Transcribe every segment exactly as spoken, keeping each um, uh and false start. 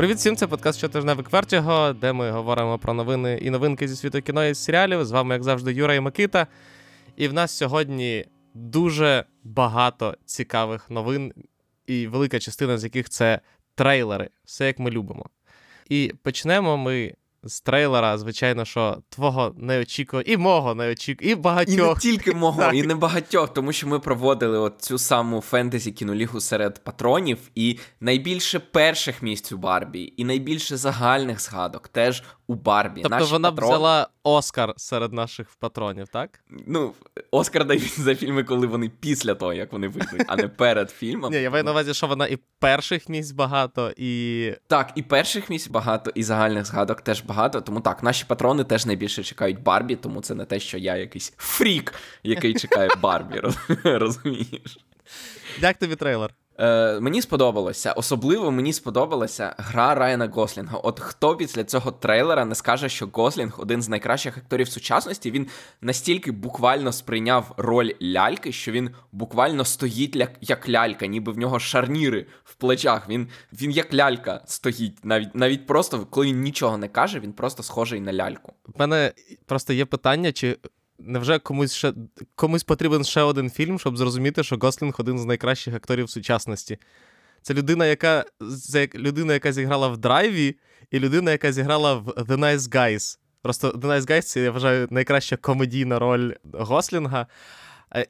Привіт всім, це подкаст «Щотижневий Vertigo», де ми говоримо про новини і новинки зі світу кіно і серіалів. З вами, як завжди, Юра і Микита. І в нас сьогодні дуже багато цікавих новин, і велика частина з яких це трейлери. Все, як ми любимо. І почнемо ми з трейлера, звичайно, що твого неочікував, і мого неочікував, і багатьох. І не тільки мого, і не багатьох, тому що ми проводили от цю саму фентезі-кінолігу серед патронів, і найбільше перших місць у Барбі, і найбільше загальних згадок теж у Барбі. Тобто Наші вона патрон... б взяла Оскар серед наших патронів, так? Ну, Оскар дають за фільми, коли вони після того, як вони вийдуть, а не перед фільмом. Ні, я маю на увазі, що вона і перших місць багато, і... Так, і перших місць багато, і загальних згадок теж багато, тому так, наші патрони теж найбільше чекають Барбі, тому це не те, що я якийсь фрік, який чекає Барбі, розумієш? Як тобі трейлер? Е, мені сподобалося, особливо мені сподобалася гра Райана Гослінга. От хто після цього трейлера не скаже, що Гослінг один з найкращих акторів сучасності, він настільки буквально сприйняв роль ляльки, що він буквально стоїть ля... як лялька, ніби в нього шарніри в плечах, він, він як лялька стоїть, навіть, навіть просто коли він нічого не каже, він просто схожий на ляльку. У мене просто є питання, чи... Невже комусь ще комусь потрібен ще один фільм, щоб зрозуміти, що Гослінг один з найкращих акторів сучасності? Це людина, яка це людина, яка зіграла в «Драйві», і людина, яка зіграла в The Nice Guys. Просто The Nice Guys – це, я вважаю, найкраща комедійна роль Гослінга.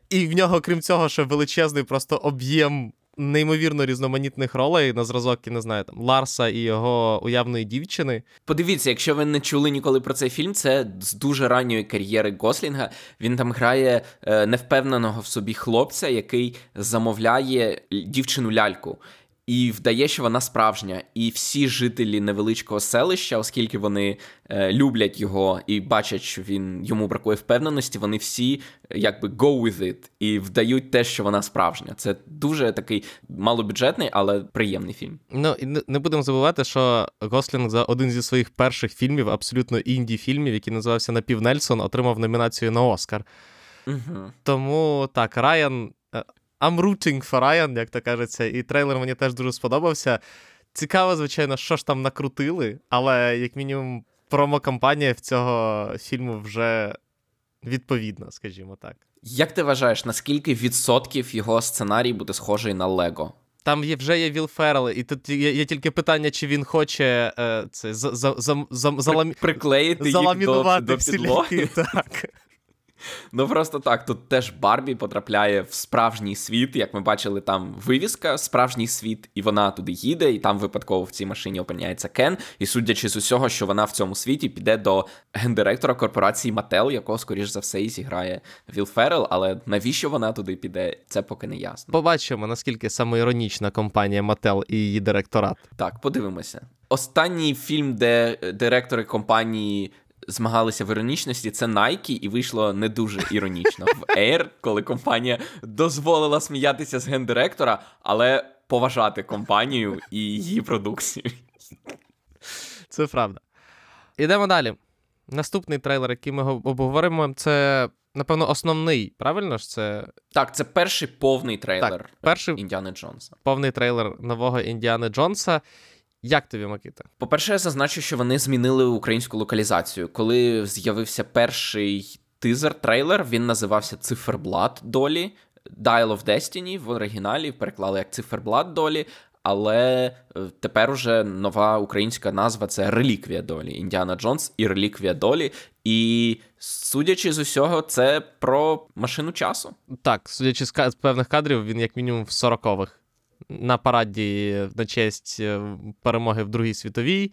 І в нього, крім цього, ще величезний просто об'єм неймовірно різноманітних ролей на зразок, я не знаю, там, Ларса і його уявної дівчини. Подивіться, якщо ви не чули ніколи про цей фільм, це з дуже ранньої кар'єри Гослінга. Він там грає е, невпевненого в собі хлопця, який замовляє дівчину-ляльку. І вдає, що вона справжня. І всі жителі невеличкого селища, оскільки вони е, люблять його і бачать, що він, йому бракує впевненості, вони всі якби go with it і вдають те, що вона справжня. Це дуже такий малобюджетний, але приємний фільм. Ну, і не будемо забувати, що Гослінг за один зі своїх перших фільмів, абсолютно інді-фільмів, який називався «Напів Нельсон», отримав номінацію на Оскар. Угу. Тому, так, Райан... I'm rooting for Ryan, як то кажеться, і трейлер мені теж дуже сподобався. Цікаво, звичайно, що ж там накрутили, але, як мінімум, промо-кампанія в цього фільму вже відповідна, скажімо так. Як ти вважаєш, наскільки відсотків його сценарій буде схожий на Лего? Там є, вже є Вілл Феррелл, і тут є, є тільки питання, чи він хоче е, це, за, за, за, за, заламі... приклеїти заламінувати до, до всілякі. Так. Ну просто так, тут теж Барбі потрапляє в справжній світ, як ми бачили, там вивіска «Справжній світ», і вона туди їде, і там випадково в цій машині опиняється Кен, і судячи з усього, що вона в цьому світі піде до гендиректора корпорації Mattel, якого, скоріш за все, і зіграє Вілл Феррелл, але навіщо вона туди піде, це поки не ясно. Побачимо, наскільки самоіронічна компанія Mattel і її директорат. Так, подивимося. Останній фільм, де директори компанії... змагалися в іронічності, це Nike, і вийшло не дуже іронічно. В Air, коли компанія дозволила сміятися з гендиректора, але поважати компанію і її продукцію. Це правда. Ідемо далі. Наступний трейлер, який ми обговоримо, це, напевно, основний, правильно ж? Це... Так, це перший повний трейлер так, перший Індіани Джонса. Повний трейлер нового Індіани Джонса. Як тобі, Микита? По-перше, я зазначу, що вони змінили українську локалізацію. Коли з'явився перший тизер-трейлер, він називався «Циферблат долі», «Dial of Destiny» в оригіналі переклали як «Циферблат долі», але тепер уже нова українська назва – це «Реліквія долі», «Індіана Джонс» і «Реліквія долі». І, судячи з усього, це про машину часу. Так, судячи з, к- з певних кадрів, він як мінімум в сорокових. На параді на честь перемоги в Другій світовій.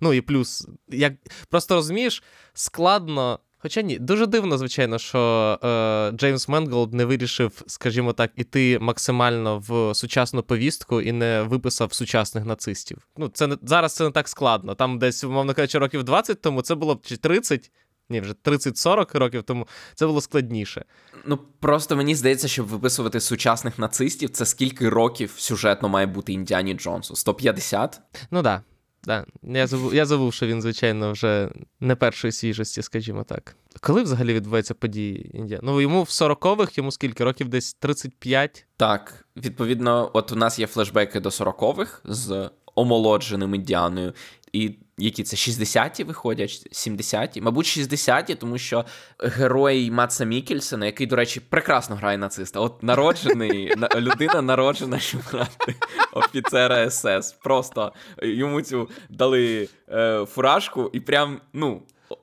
Ну і плюс, як просто розумієш, складно, хоча ні, дуже дивно, звичайно, що е, Джеймс Менголд не вирішив, скажімо так, іти максимально в сучасну повістку і не виписав сучасних нацистів. Ну, це не, зараз це не так складно. Там десь, умовно кажучи, років двадцять тому це було б чи тридцять. Ні, вже тридцять-сорок років тому це було складніше. Ну, просто мені здається, щоб виписувати сучасних нацистів, це скільки років сюжетно має бути Індіані Джонсу? сто п'ятдесят? Ну, так. Да, да. Я забув, я забув, що він, звичайно, вже не першої свіжості, скажімо так. Коли взагалі відбуваються події Індіані? Ну, йому в сорокових, йому скільки? Років десь тридцять п'ять? Так. Відповідно, от у нас є флешбеки до сорокових з омолодженим Індіаною. І які це, шістдесяті виходять? сімдесяті? Мабуть, шістдесяті, тому що герой Матса Мікельсена, який, до речі, прекрасно грає нациста. От народжений, людина народжена, щоб грати офіцера ес ес. Просто йому цю дали е, фуражку і прям, ну,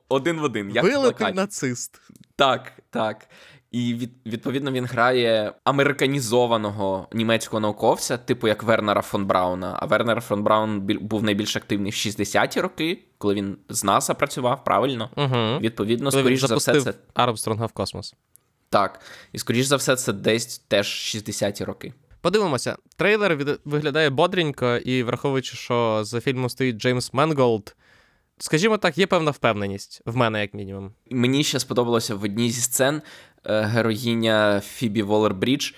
один в один. Вилитий нацист. Так, так. І, від, відповідно, він грає американізованого німецького науковця, типу як Вернера фон Брауна. А Вернер фон Браун був найбільш активний в шістдесяті роки, коли він з НАСА працював, правильно? Угу. Відповідно, коли скоріш за все це... Армстронга в космос. Так. І, скоріш за все, це десь теж шістдесяті роки. Подивимося. Трейлер від... виглядає бодренько, і враховуючи, що за фільмом стоїть Джеймс Менголд, скажімо так, є певна впевненість в мене, як мінімум. Мені ще сподобалося в одній зі сцен, героїня Фібі Волер-Брідж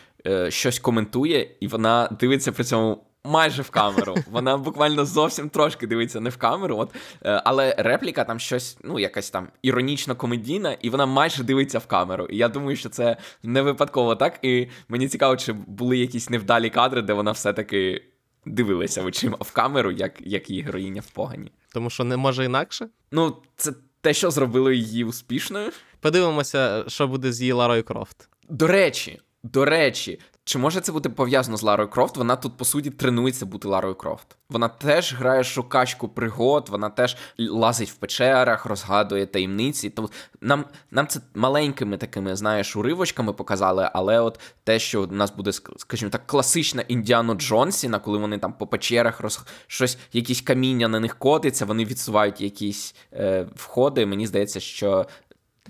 щось коментує, і вона дивиться при цьому майже в камеру. Вона буквально зовсім трошки дивиться не в камеру, от, але репліка там щось, ну, якась там іронічно-комедійна, і вона майже дивиться в камеру. І я думаю, що це не випадково так, і мені цікаво, чи були якісь невдалі кадри, де вона все-таки дивилася очима в камеру, як, як її героїня в погані. Тому що не може інакше? Ну, це те, що зробило її успішною. Подивимося, що буде з її Ларою Крофт. До речі, до речі, чи може це бути пов'язано з Ларою Крофт? Вона тут, по суті, тренується бути Ларою Крофт. Вона теж грає шукачку пригод, вона теж лазить в печерах, розгадує таємниці. Тому нам, нам це маленькими такими, знаєш, уривочками показали, але от те, що у нас буде, скажімо так, класична Індіана Джонсіна, коли вони там по печерах, роз... щось, якісь каміння на них котиться, вони відсувають якісь е, входи. Мені здається, що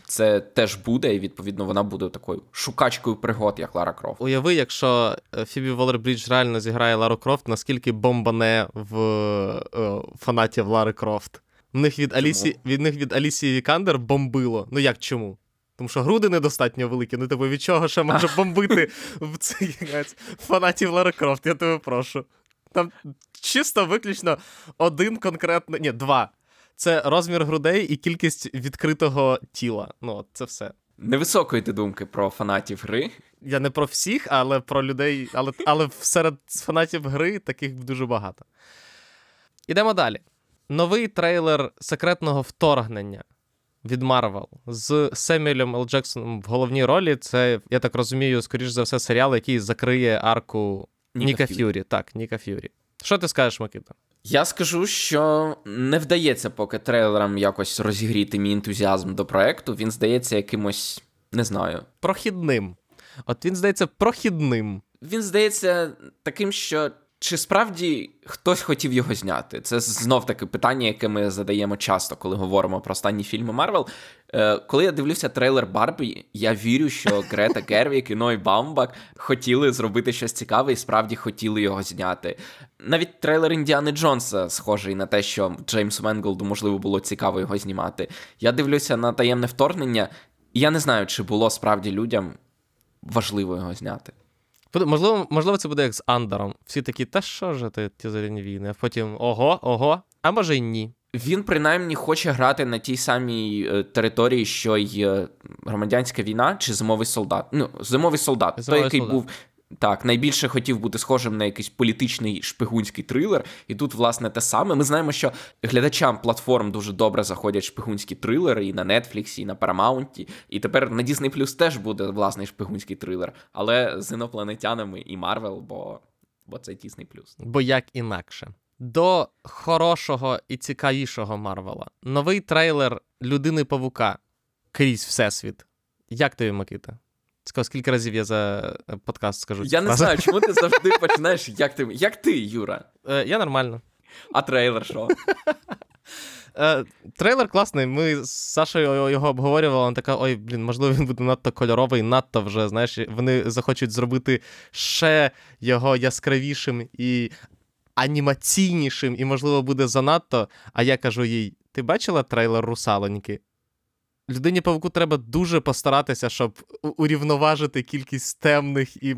це теж буде, і, відповідно, вона буде такою шукачкою пригод, як Лара Крофт. Уяви, якщо Фібі Волер-Брідж реально зіграє Лару Крофт, наскільки бомбане в о, фанатів Лари Крофт. В них від Алісі, від них від Алісії Вікандер бомбило. Ну як, чому? Тому що груди недостатньо великі. Ну, тобі від чого ще може бомбити в цей фанатів Лари Крофт? Я тебе прошу. Там чисто виключно один конкретно... Ні, два. Це розмір грудей і кількість відкритого тіла. Ну, це все. Невисокої ти думки про фанатів гри? Я не про всіх, але про людей... Але, але серед фанатів гри таких дуже багато. Ідемо далі. Новий трейлер «Секретного вторгнення» від Marvel з Семюелем Л. Джексоном в головній ролі. Це, я так розумію, скоріш за все, серіал, який закриє арку Ніка, Ніка Фьюрі. Фьюрі. Так, Ніка Фьюрі. Що ти скажеш, Микита? Я скажу, що не вдається поки трейлерам якось розігріти мій ентузіазм до проекту. Він здається якимось, не знаю... Прохідним. От він здається прохідним. Він здається таким, що чи справді хтось хотів його зняти? Це знов-таки питання, яке ми задаємо часто, коли говоримо про останні фільми Марвел. Е, коли я дивлюся трейлер Барбі, я вірю, що Грета Гервік і Ной Баумбак хотіли зробити щось цікаве і справді хотіли його зняти. Навіть трейлер Індіани Джонса схожий на те, що Джеймсу Менголду, можливо, було цікаво його знімати. Я дивлюся на таємне вторгнення, і я не знаю, чи було справді людям важливо його зняти. Можливо, можливо, це буде як з Андером. Всі такі, та що ж ти, ті зоряні війни? А потім ого, ого, а може й ні. Він, принаймні, хоче грати на тій самій території, що й громадянська війна чи зимовий солдат. Ну, зимовий солдат. Зимовий той, який солдат. Був, так, найбільше хотів бути схожим на якийсь політичний шпигунський трилер. І тут, власне, те саме. Ми знаємо, що глядачам платформ дуже добре заходять шпигунські трилери і на Netflix, і на Paramount, і тепер на Disney Plus теж буде власний шпигунський трилер. Але з інопланетянами і Marvel, бо, бо це Disney Plus. Бо як інакше. До хорошого і цікавішого Марвела. Новий трейлер Людини-павука крізь Всесвіт. Як тобі, Микита? Скільки разів я за подкаст скажу? Я не знаю, чому ти завжди починаєш, як ти, як ти, Юра? Е, я нормально. А трейлер що? е, трейлер класний. Ми з Сашою його обговорювали, вона така, ой, блін, можливо, він буде надто кольоровий, надто вже, знаєш, вони захочуть зробити ще його яскравішим і анімаційнішим, і, можливо, буде занадто. А я кажу їй, ти бачила трейлер «Русалоньки»? Людині-павуку треба дуже постаратися, щоб урівноважити кількість темних і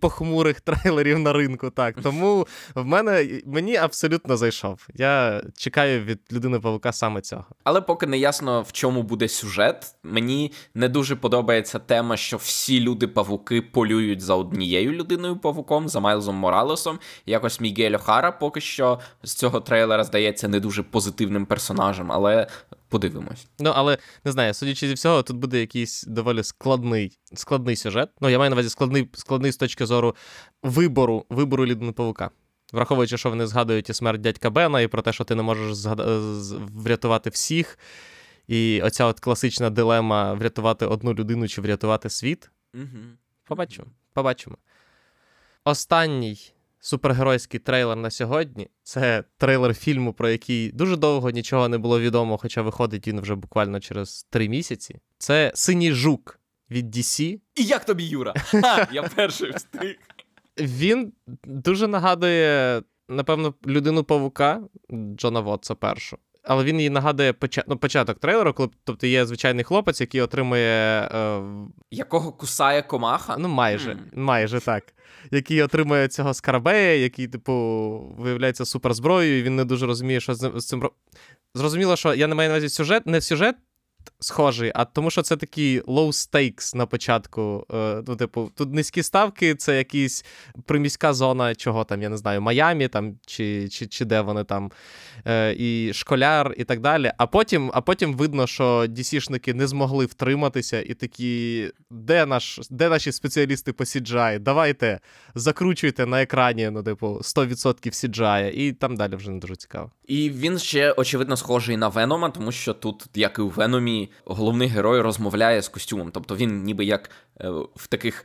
похмурих трейлерів на ринку. Так. Тому в мене, мені абсолютно зайшов. Я чекаю від Людини-павука саме цього. Але поки не ясно, в чому буде сюжет. Мені не дуже подобається тема, що всі люди-павуки полюють за однією людиною-павуком, за Майлзом Моралесом. Якось Мігель Охара поки що з цього трейлера здається не дуже позитивним персонажем, але... подивимось. Ну, але, не знаю, судячи зі всього, тут буде якийсь доволі складний, складний сюжет. Ну, я маю на увазі складний, складний з точки зору вибору, вибору Людини-павука. Враховуючи, що вони згадують і смерть дядька Бена, і про те, що ти не можеш згад... врятувати всіх. І оця от класична дилема врятувати одну людину чи врятувати світ. Угу. Побачимо. Побачимо. Останній супергеройський трейлер на сьогодні. Це трейлер фільму, про який дуже довго нічого не було відомо, хоча виходить він вже буквально через три місяці. Це «Синій жук» від ді сі. І як тобі, Юра? Ха, я перший встиг. Він дуже нагадує, напевно, Людину-павука, Джона Вотса першу. Але він їй нагадує почат... ну, початок трейлеру, коли тобто є звичайний хлопець, який отримує... Е... Якого кусає комаха? Ну, майже. Mm. Майже, так. Який отримує цього скарабея, який, типу, виявляється суперзброєю, і він не дуже розуміє, що з цим... Зрозуміло, що я не маю на увазі сюжет, не сюжет схожий, а тому, що це такий low stakes на початку. Е, ну, типу, тут низькі ставки, це якісь приміська зона чого там, я не знаю, Майамі там, чи, чи, чи де вони там, е, і школяр, і так далі. А потім, а потім видно, що ді сі-шники не змогли втриматися і такі, де, наш, де наші спеціалісти по сі джі ай? Давайте, закручуйте на екрані, ну, типу, сто відсотків сі джі ай, і там далі вже не дуже цікаво. І він ще, очевидно, схожий на Венома, тому що тут, як і у Веномі, головний герой розмовляє з костюмом. Тобто він ніби як в таких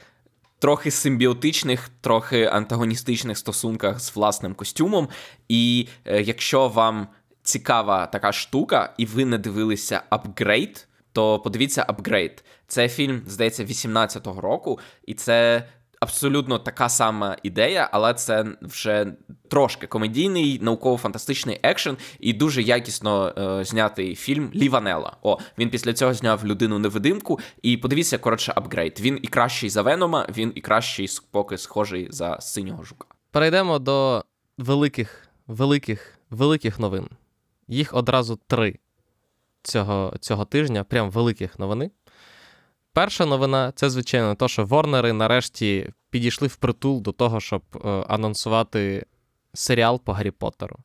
трохи симбіотичних, трохи антагоністичних стосунках з власним костюмом. І якщо вам цікава така штука, і ви не дивилися Upgrade, то подивіться Upgrade. Це фільм, здається, вісімнадцятого року, і це... абсолютно така сама ідея, але це вже трошки комедійний, науково-фантастичний екшен і дуже якісно е, знятий фільм Ліванела. О, він після цього зняв «Людину-невидимку» і подивіться, коротше, Апгрейд. Він і кращий за Венома, він і кращий, поки схожий за Синього жука. Перейдемо до великих, великих, великих новин. Їх одразу три цього, цього тижня, прям великих новини. Перша новина – це, звичайно, те, що Ворнери нарешті підійшли впритул до того, щоб е, анонсувати серіал по Гаррі Поттеру.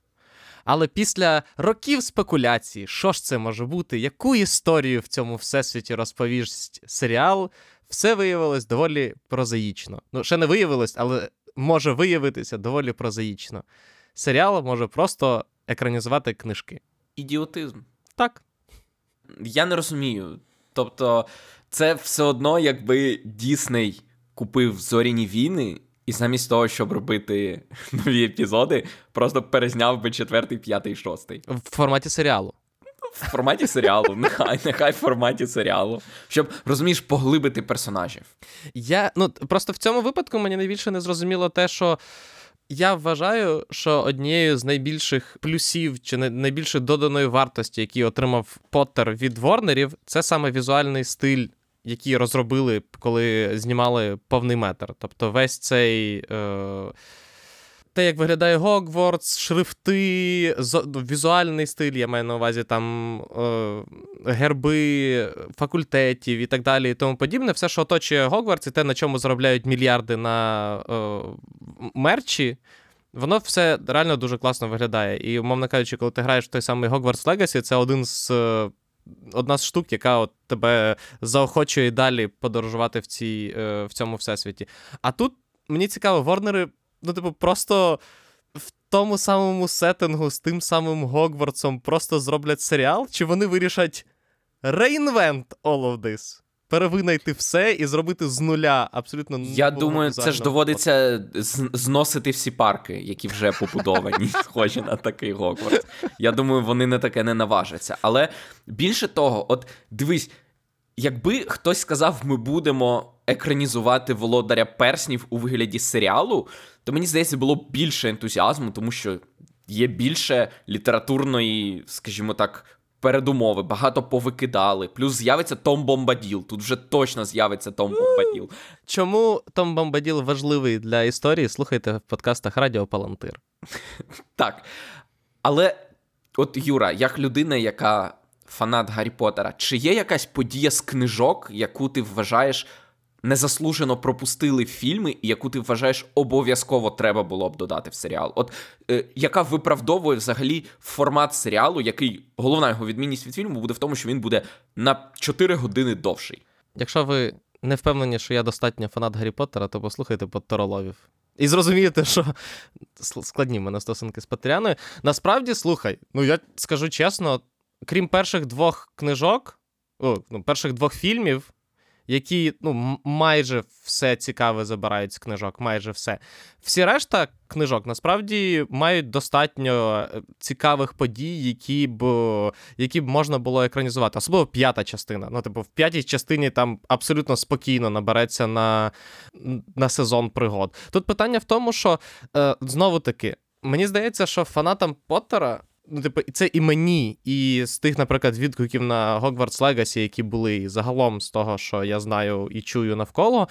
Але після років спекуляцій, що ж це може бути, яку історію в цьому всесвіті розповість серіал, все виявилось доволі прозаїчно. Ну, ще не виявилось, але може виявитися доволі прозаїчно. Серіал може просто екранізувати книжки. Ідіотизм. Так. Я не розумію. Тобто... Це все одно, якби Дісней купив «Зоряні війни» і замість того, щоб робити нові епізоди, просто перезняв би четвертий, п'ятий, шостий. В форматі серіалу. В форматі серіалу, нехай, нехай в форматі серіалу. Щоб, розумієш, поглибити персонажів. Я, ну, просто в цьому випадку мені найбільше не зрозуміло те, що я вважаю, що однією з найбільших плюсів чи найбільшої доданої вартості, які отримав Поттер від Ворнерів, це саме візуальний стиль, які розробили, коли знімали «Повний метр». Тобто весь цей... Е... те, як виглядає Гогвартс, шрифти, зо... візуальний стиль, я маю на увазі, там е... герби факультетів і так далі і тому подібне. Все, що оточує Гогвартс і те, на чому заробляють мільярди на е... мерчі, воно все реально дуже класно виглядає. І, умовно кажучи, коли ти граєш в той самий Hogwarts Legacy, це один з... одна з штук, яка от тебе заохочує далі подорожувати в, цій, в цьому всесвіті. А тут, мені цікаво, Ворнери, ну, типу, просто в тому самому сеттингу з тим самим Гогвартсом просто зроблять серіал? Чи вони вирішать reinvent all of this? Перевинайти все і зробити з нуля абсолютно... Я думаю, це ж доводиться зносити всі парки, які вже побудовані, схожі на такий Гогвартс. Я думаю, вони на таке не наважаться. Але більше того, от дивись, якби хтось сказав, ми будемо екранізувати «Володаря перснів» у вигляді серіалу, то мені здається, було б більше ентузіазму, тому що є більше літературної, скажімо так, передумови, багато повикидали. Плюс з'явиться Том Бомбаділ. Тут вже точно з'явиться Том Бомбаділ. Чому Том Бомбаділ важливий для історії? Слухайте в подкастах Радіо Палантир. Так. Але от, Юра, як людина, яка фанат Гаррі Поттера, чи є якась подія з книжок, яку ти вважаєш незаслужено пропустили фільми, і яку ти вважаєш обов'язково треба було б додати в серіал? От е, яка виправдовує взагалі формат серіалу, який, головна його відмінність від фільму буде в тому, що він буде на чотири години довший. Якщо ви не впевнені, що я достатньо фанат Гаррі Поттера, то послухайте Поттероловів. І зрозумієте, що складні в мене стосунки з Поттеряною. Насправді, слухай, ну я скажу чесно, крім перших двох книжок, о, ну, перших двох фільмів, які, ну, майже все цікаве забирають з книжок, майже все. Всі решта книжок, насправді, мають достатньо цікавих подій, які б, які б можна було екранізувати. Особливо п'ята частина. Ну, типу, в п'ятій частині там абсолютно спокійно набереться на, на сезон пригод. Тут питання в тому, що, е, знову-таки, мені здається, що фанатам Поттера, ну, типу, це і мені, і з тих, наприклад, відгуків на Hogwarts Legacy, які були і загалом з того, що я знаю і чую навколо,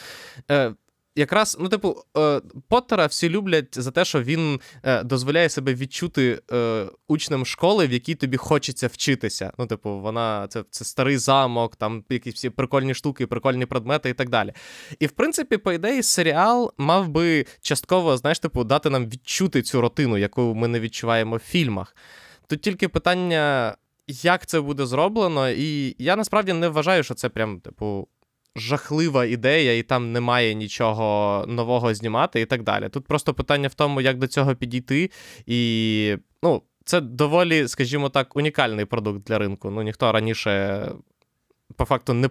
е, якраз, ну, типу, е, Поттера всі люблять за те, що він е, дозволяє себе відчути е, учнем школи, в якій тобі хочеться вчитися. Ну, типу, вона, це, це старий замок, там якісь всі прикольні штуки, прикольні предмети і так далі. І, в принципі, по ідеї, серіал мав би частково, знаєш, типу, дати нам відчути цю рутину, яку ми не відчуваємо в фільмах. Тут тільки питання, як це буде зроблено, і я насправді не вважаю, що це прям, типу, жахлива ідея, і там немає нічого нового знімати і так далі. Тут просто питання в тому, як до цього підійти, і, ну, це доволі, скажімо так, унікальний продукт для ринку. Ну, ніхто раніше, по факту, не,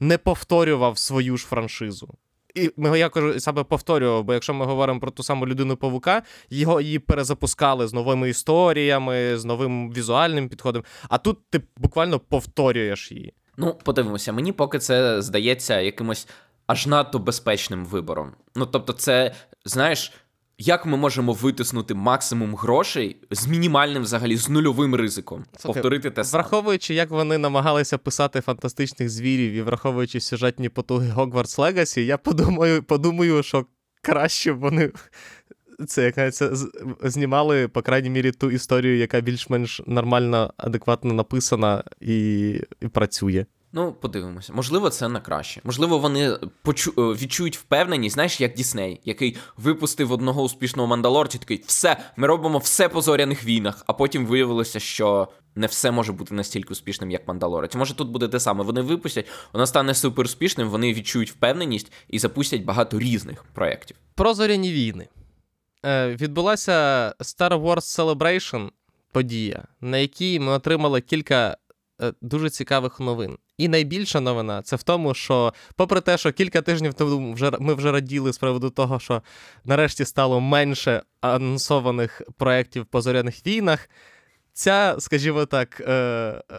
не повторював свою ж франшизу. І я кажу, саме повторюю, бо якщо ми говоримо про ту саму людину-павука, його її перезапускали з новими історіями, з новим візуальним підходом, а тут ти буквально повторюєш її. Ну, подивимося, мені поки це здається якимось аж надто безпечним вибором. Ну, тобто це, знаєш, як ми можемо витиснути максимум грошей з мінімальним, взагалі, з нульовим ризиком? Слухай, повторити те саме. Враховуючи, як вони намагалися писати фантастичних звірів і враховуючи сюжетні потуги Hogwarts Legacy, я подумаю, подумаю, що краще б вони це, як це, знімали, по крайній мірі, ту історію, яка більш-менш нормально, адекватно написана і, і працює. Ну, подивимося. Можливо, це на краще. Можливо, вони почу... відчують впевненість, знаєш, як Дісней, який випустив одного успішного Мандалорця, такий, все, ми робимо все по Зоряних війнах, а потім виявилося, що не все може бути настільки успішним, як Мандалорець. Може, тут буде те саме. Вони випустять, воно стане суперуспішним, вони відчують впевненість і запустять багато різних проєктів. Про Зоряні війни. Е, відбулася Star Wars Celebration подія, на якій ми отримали кілька е, дуже цікавих новин. І найбільша новина – це в тому, що, попри те, що кілька тижнів тому вже, ми вже раділи з приводу того, що нарешті стало менше анонсованих проєктів по Зоряних війнах, ця, скажімо так,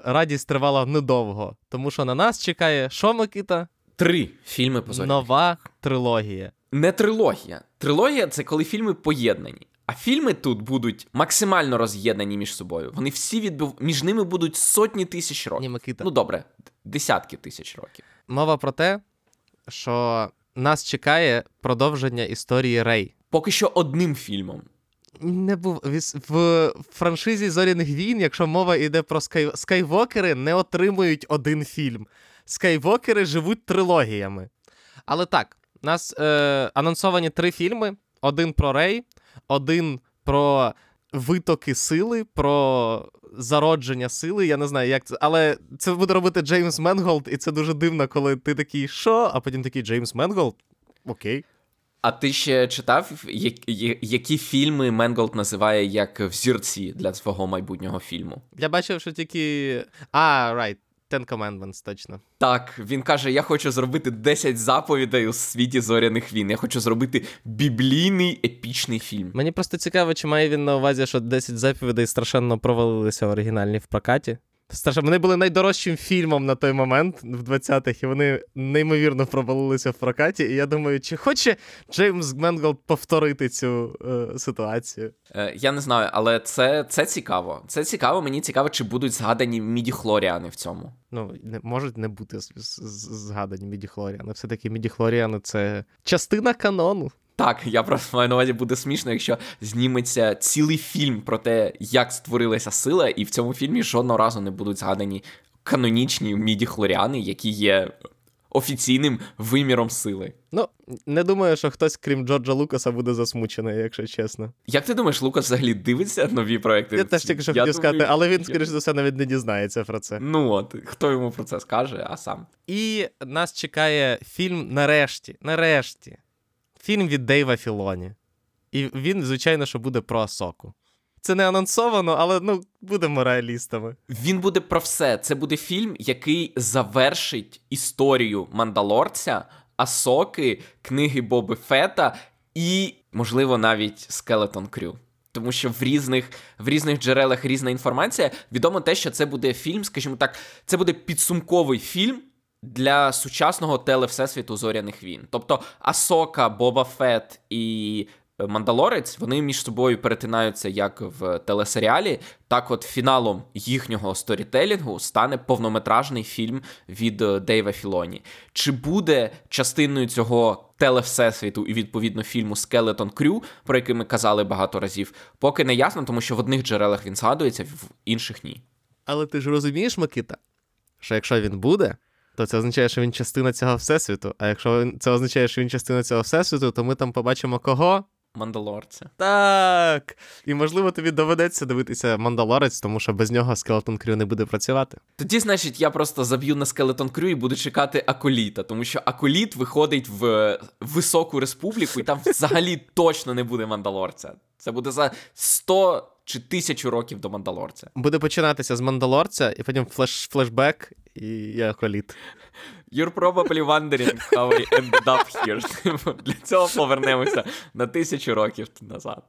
радість тривала недовго. Тому що на нас чекає, що, Микита? Три фільми по Зоряних. Нова трилогія. Не трилогія. Трилогія – це коли фільми поєднані. А фільми тут будуть максимально роз'єднані між собою. Вони всі відбув... Між ними будуть сотні тисяч років. Ні, Микита. Ну, добре, десятки тисяч років. Мова про те, що нас чекає продовження історії Рей. Поки що одним фільмом. Не був. В франшизі Зоряних війн, якщо мова йде про скай... Скайвокери, не отримують один фільм. Скайвокери живуть трилогіями. Але так, у нас е... анонсовані три фільми. Один про Рей, один про витоки сили, про зародження сили, я не знаю, як це, але це буде робити Джеймс Менголд, і це дуже дивно, коли ти такий, що? А потім такий, Джеймс Менголд? Окей. А ти ще читав, які фільми Менголд називає як взірці для свого майбутнього фільму? Я бачив, що тільки... А, right. Ten Commandments, точно. Так, він каже, я хочу зробити десять заповідей у світі Зоряних війн. Я хочу зробити біблійний епічний фільм. Мені просто цікаво, чи має він на увазі, що десять заповідей страшенно провалилися оригінальні в прокаті. Страшно, вони були найдорожчим фільмом на той момент, в двадцятих, і вони неймовірно провалилися в прокаті. І я думаю, чи хоче Джеймс Менголд повторити цю е, ситуацію? Е, я не знаю, але це, це цікаво. Це цікаво, мені цікаво, чи будуть згадані мідіхлоріани в цьому. Ну, не, можуть не бути згадані мідіхлоріани. Все-таки мідіхлоріани – це частина канону. Так, я просто маю на увазі, буде смішно, якщо зніметься цілий фільм про те, як створилася сила, і в цьому фільмі жодного разу не будуть згадані канонічні мідіхлоріани, які є офіційним виміром сили. Ну, не думаю, що хтось, крім Джорджа Лукаса, буде засмучений, якщо чесно. Як ти думаєш, Лукас взагалі дивиться нові проекти? Я теж тільки що хотів сказати, але він, скоріш за все, навіть не дізнається про це. Ну от, хто йому про це скаже, а сам. І нас чекає фільм нарешті, нарешті. Фільм від Дейва Філоні. І він, звичайно, що буде про Асоку. Це не анонсовано, але, ну, будемо реалістами. Він буде про все. Це буде фільм, який завершить історію Мандалорця, Асоки, книги Боби Фета і, можливо, навіть Скелетон Крю. Тому що в різних, в різних джерелах різна інформація. Відомо те, що це буде фільм, скажімо так, це буде підсумковий фільм для сучасного телевсесвіту Зоряних війн. Тобто Асока, Боба Фетт і Мандалорець, вони між собою перетинаються як в телесеріалі, так от фіналом їхнього сторітелінгу стане повнометражний фільм від Дейва Філоні. Чи буде частиною цього телевсесвіту і, відповідно, фільму «Скелетон Крю», про який ми казали багато разів, поки не ясно, тому що в одних джерелах він згадується, в інших ні. Але ти ж розумієш, Микита, що якщо він буде, то це означає, що він частина цього всесвіту. А якщо це означає, що він частина цього всесвіту, то ми там побачимо кого? Мандалорця. Так! І, можливо, тобі доведеться дивитися Мандалорець, тому що без нього Скелетон Крю не буде працювати. Тоді, значить, я просто заб'ю на Скелетон Крю і буду чекати Аколіта, тому що Аколіт виходить в Високу Республіку, і там взагалі точно не буде Мандалорця. Це буде за сто чи тисячу років до Мандалорця. Буде починатися з Мандалорця, і потім флеш, флешбек, і я Аколіт. You're probably wondering how I ended up here. Для цього повернемося на тисячу років назад.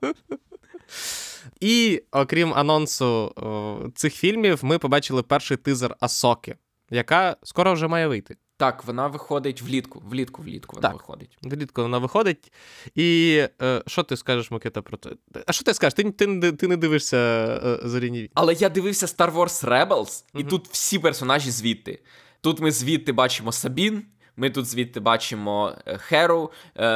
І, окрім анонсу о, цих фільмів, ми побачили перший тизер Асоки, яка скоро вже має вийти. Так, вона виходить влітку, влітку, влітку вона так, виходить. влітку вона виходить. І е, що ти скажеш, Микита, про це? А що ти скажеш? Ти, ти, ти не дивишся е, «Зоряні війни». Але я дивився Star Wars Rebels, і mm-hmm. тут всі персонажі звідти. Тут ми звідти бачимо Сабін, ми тут звідти бачимо Херу,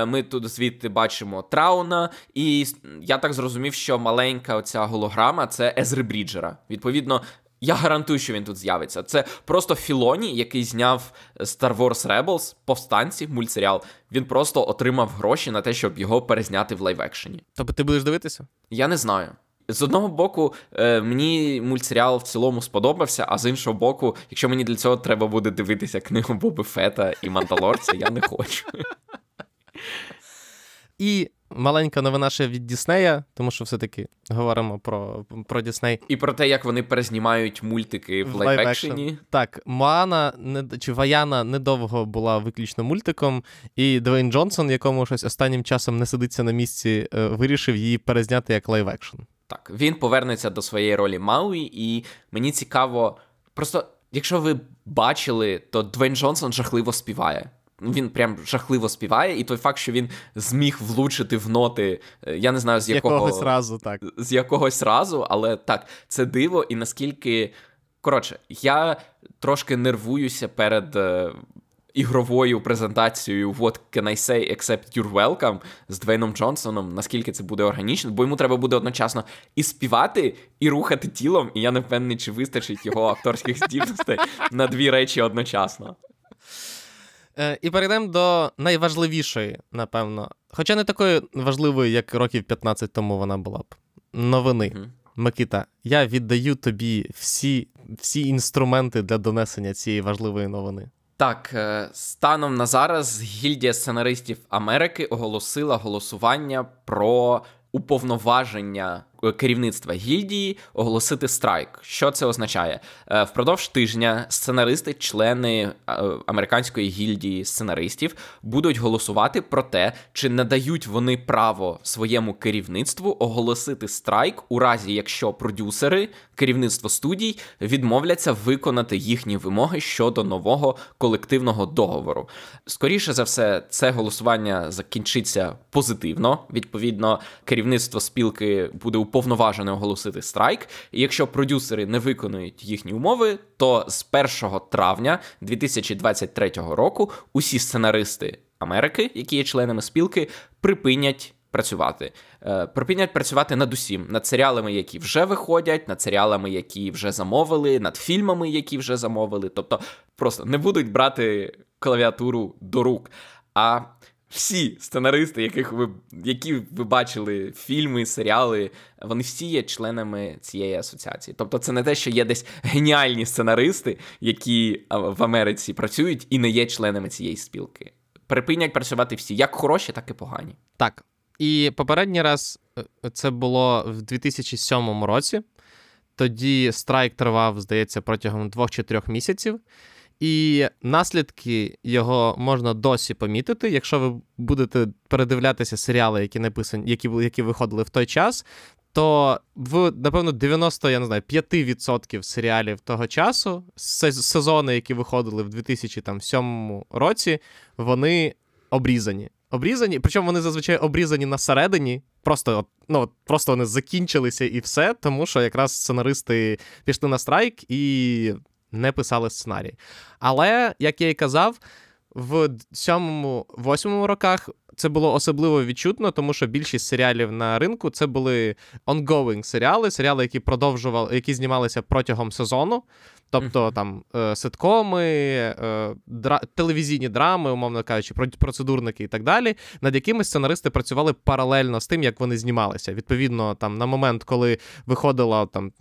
ми тут звідти бачимо Трауна, і я так зрозумів, що маленька оця голограма – це Езри Бріджера. Відповідно, я гарантую, що він тут з'явиться. Це просто Філоні, який зняв Star Wars Rebels, повстанці, мультсеріал. Він просто отримав гроші на те, щоб його перезняти в лайв-екшені. Тобто ти будеш дивитися? Я не знаю. З одного боку, мені мультсеріал в цілому сподобався, а з іншого боку, якщо мені для цього треба буде дивитися книгу Боби Фета і Мандалорця, я не хочу. І маленька новина ще від Діснея, тому що все-таки говоримо про, про Дісней. І про те, як вони перезнімають мультики в лайв-екшені. Так, Моана, не, чи Ваяна недовго була виключно мультиком, і Двейн Джонсон, якому щось останнім часом не сидиться на місці, вирішив її перезняти як лайв-екшен. Так, він повернеться до своєї ролі Мауї, і мені цікаво, просто, якщо ви бачили, то Двейн Джонсон жахливо співає. Він прям жахливо співає, і той факт, що він зміг влучити в ноти, я не знаю, з якого... якогось разу, так. З якогось разу, але так, це диво, і наскільки... Коротше, я трошки нервуюся перед е, ігровою презентацією What Can I Say Except You're Welcome з Двейном Джонсоном, наскільки це буде органічно, бо йому треба буде одночасно і співати, і рухати тілом, і я не впевнений, чи вистачить його акторських здібностей на дві речі одночасно. І перейдемо до найважливішої, напевно. Хоча не такої важливої, як років п'ятнадцять тому вона була б. Новини. Mm-hmm. Микита, я віддаю тобі всі, всі інструменти для донесення цієї важливої новини. Так, станом на зараз Гільдія сценаристів Америки оголосила голосування про уповноваження керівництва гільдії оголосити страйк. Що це означає? Впродовж тижня сценаристи, члени американської гільдії сценаристів, будуть голосувати про те, чи надають вони право своєму керівництву оголосити страйк у разі, якщо продюсери, керівництво студій відмовляться виконати їхні вимоги щодо нового колективного договору. Скоріше за все, це голосування закінчиться позитивно. Відповідно, керівництво спілки буде уповноважене оголосити страйк. І якщо продюсери не виконують їхні умови, то з першого травня дві тисячі двадцять третього року усі сценаристи Америки, які є членами спілки, припинять працювати. Припинять працювати над усім. Над серіалами, які вже виходять, над серіалами, які вже замовили, над фільмами, які вже замовили. Тобто просто не будуть брати клавіатуру до рук. А всі сценаристи, яких ви, які ви бачили фільми, серіали, вони всі є членами цієї асоціації. Тобто це не те, що є десь геніальні сценаристи, які в Америці працюють і не є членами цієї спілки. Припинять працювати всі, як хороші, так і погані. Так. І попередній раз це було в дві тисячі сьомому році. Тоді страйк тривав, здається, протягом двох-чотирьох місяців. І наслідки його можна досі помітити. Якщо ви будете передивлятися серіали, які написані, які, які виходили в той час, то в, напевно, дев'яносто, я не знаю, п'ять відсотків серіалів того часу, сезони, які виходили в дві тисячі сьомому році, вони обрізані. Обрізані, причому вони зазвичай обрізані на середині, просто, ну, просто вони закінчилися і все, тому що якраз сценаристи пішли на страйк і не писали сценарій. Але, як я і казав, в сьомому-восьмому роках це було особливо відчутно, тому що більшість серіалів на ринку це були ongoing серіали, серіали, які продовжували, які знімалися протягом сезону, тобто там е, ситкоми, е, дра, телевізійні драми, умовно кажучи, процедурники і так далі, над якими сценаристи працювали паралельно з тим, як вони знімалися. Відповідно, там на момент, коли виходила там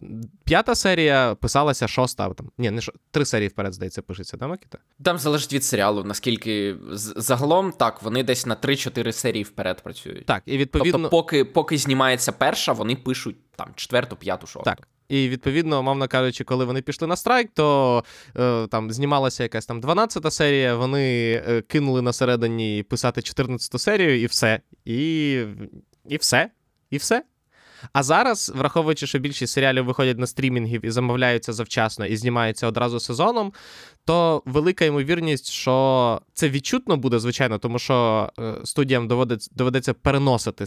п'ята серія, писалася шоста, там ні, не шо, три серії вперед, здається, пишеться, да, Микита? Там залежить від серіалу, наскільки загалом, так, вони десь на три чотири серії вперед працюють. Так, і відповідно... Тобто поки, поки знімається перша, вони пишуть там четверту, п'яту, шосту. Так. І відповідно, мовно кажучи, коли вони пішли на страйк, то е, там знімалася якась там дванадцята серія, вони е, кинули на середині писати чотирнадцяту серію і все. І, і все. І все. А зараз, враховуючи, що більшість серіалів виходять на стрімінгів і замовляються завчасно, і знімаються одразу сезоном, то велика ймовірність, що це відчутно буде, звичайно, тому що студіям доведеться переносити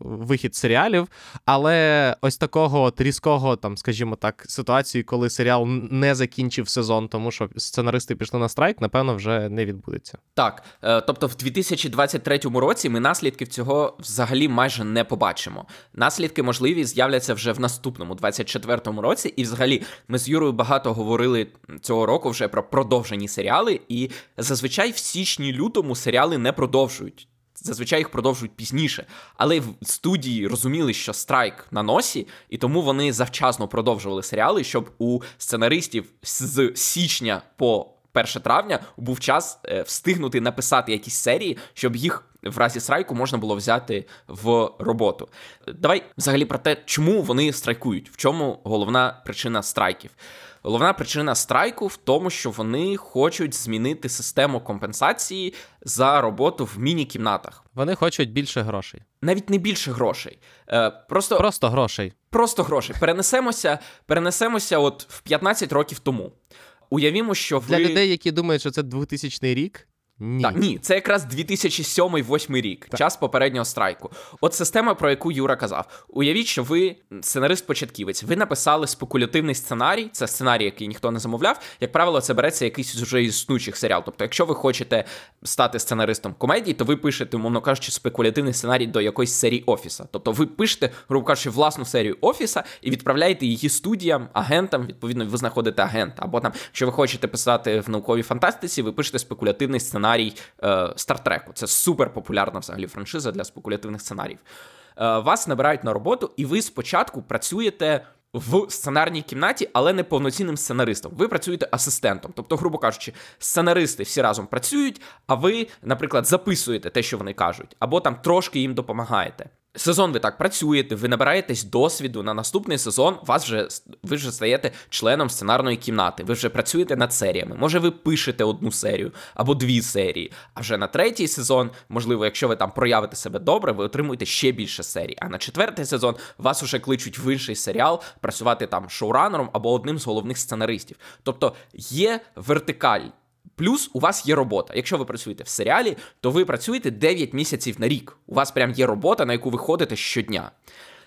вихід серіалів, але ось такого різкого, там, скажімо так, ситуації, коли серіал не закінчив сезон, тому що сценаристи пішли на страйк, напевно, вже не відбудеться. Так, тобто в дві тисячі двадцять третьому році ми наслідків цього взагалі майже не побачимо. Наслідки можливі з'являться вже в наступному, двадцять четвертому році, і взагалі ми з Юрою багато говорили цього року вже про продовжені серіали, і зазвичай в січні-лютому серіали не продовжують. Зазвичай їх продовжують пізніше. Але в студії розуміли, що страйк на носі, і тому вони завчасно продовжували серіали, щоб у сценаристів з січня по перше травня був час встигнути написати якісь серії, щоб їх в разі страйку можна було взяти в роботу. Давай взагалі про те, чому вони страйкують, в чому головна причина страйків. Головна причина страйку в тому, що вони хочуть змінити систему компенсації за роботу в міні-кімнатах. Вони хочуть більше грошей. Навіть не більше грошей. Е, просто... просто грошей. Просто грошей. Перенесемося, перенесемося от в п'ятнадцять років тому. Уявімо, що ви... Для людей, які думають, що це двохтисячний рік, Ні. Так, ні, це якраз дві тисячі сьомий-дві тисячі восьмий рік, так. Час попереднього страйку. От система, про яку Юра казав. Уявіть, що ви сценарист-початківець, ви написали спекулятивний сценарій, це сценарій, який ніхто не замовляв, як правило, це береться якийсь з уже існучих серіал. Тобто, якщо ви хочете стати сценаристом комедії, то ви пишете, умовно кажучи, спекулятивний сценарій до якоїсь серії Офіса. Тобто ви пишете, грубо кажучи, власну серію Офіса і відправляєте її студіям, агентам, відповідно, ви знаходите агента. Або там, якщо ви хочете писати в науковій фантастиці, ви пишете спекулятивний сценарій Стартреку. Е, це суперпопулярна взагалі франшиза для спекулятивних сценаріїв. Е, вас набирають на роботу, і ви спочатку працюєте в сценарній кімнаті, але не повноцінним сценаристом. Ви працюєте асистентом. Тобто, грубо кажучи, сценаристи всі разом працюють, а ви, наприклад, записуєте те, що вони кажуть, або там трошки їм допомагаєте. сезон ви так працюєте, ви набираєтесь досвіду, на наступний сезон вас вже, ви вже стаєте членом сценарної кімнати, ви вже працюєте над серіями, може ви пишете одну серію або дві серії, а вже на третій сезон, можливо, якщо ви там проявите себе добре, ви отримуєте ще більше серій, а на четвертий сезон вас уже кличуть в інший серіал, працювати там шоуранером або одним з головних сценаристів. Тобто є вертикаль. Плюс у вас є робота. Якщо ви працюєте в серіалі, то ви працюєте дев'ять місяців на рік. У вас прям є робота, на яку ви ходите щодня.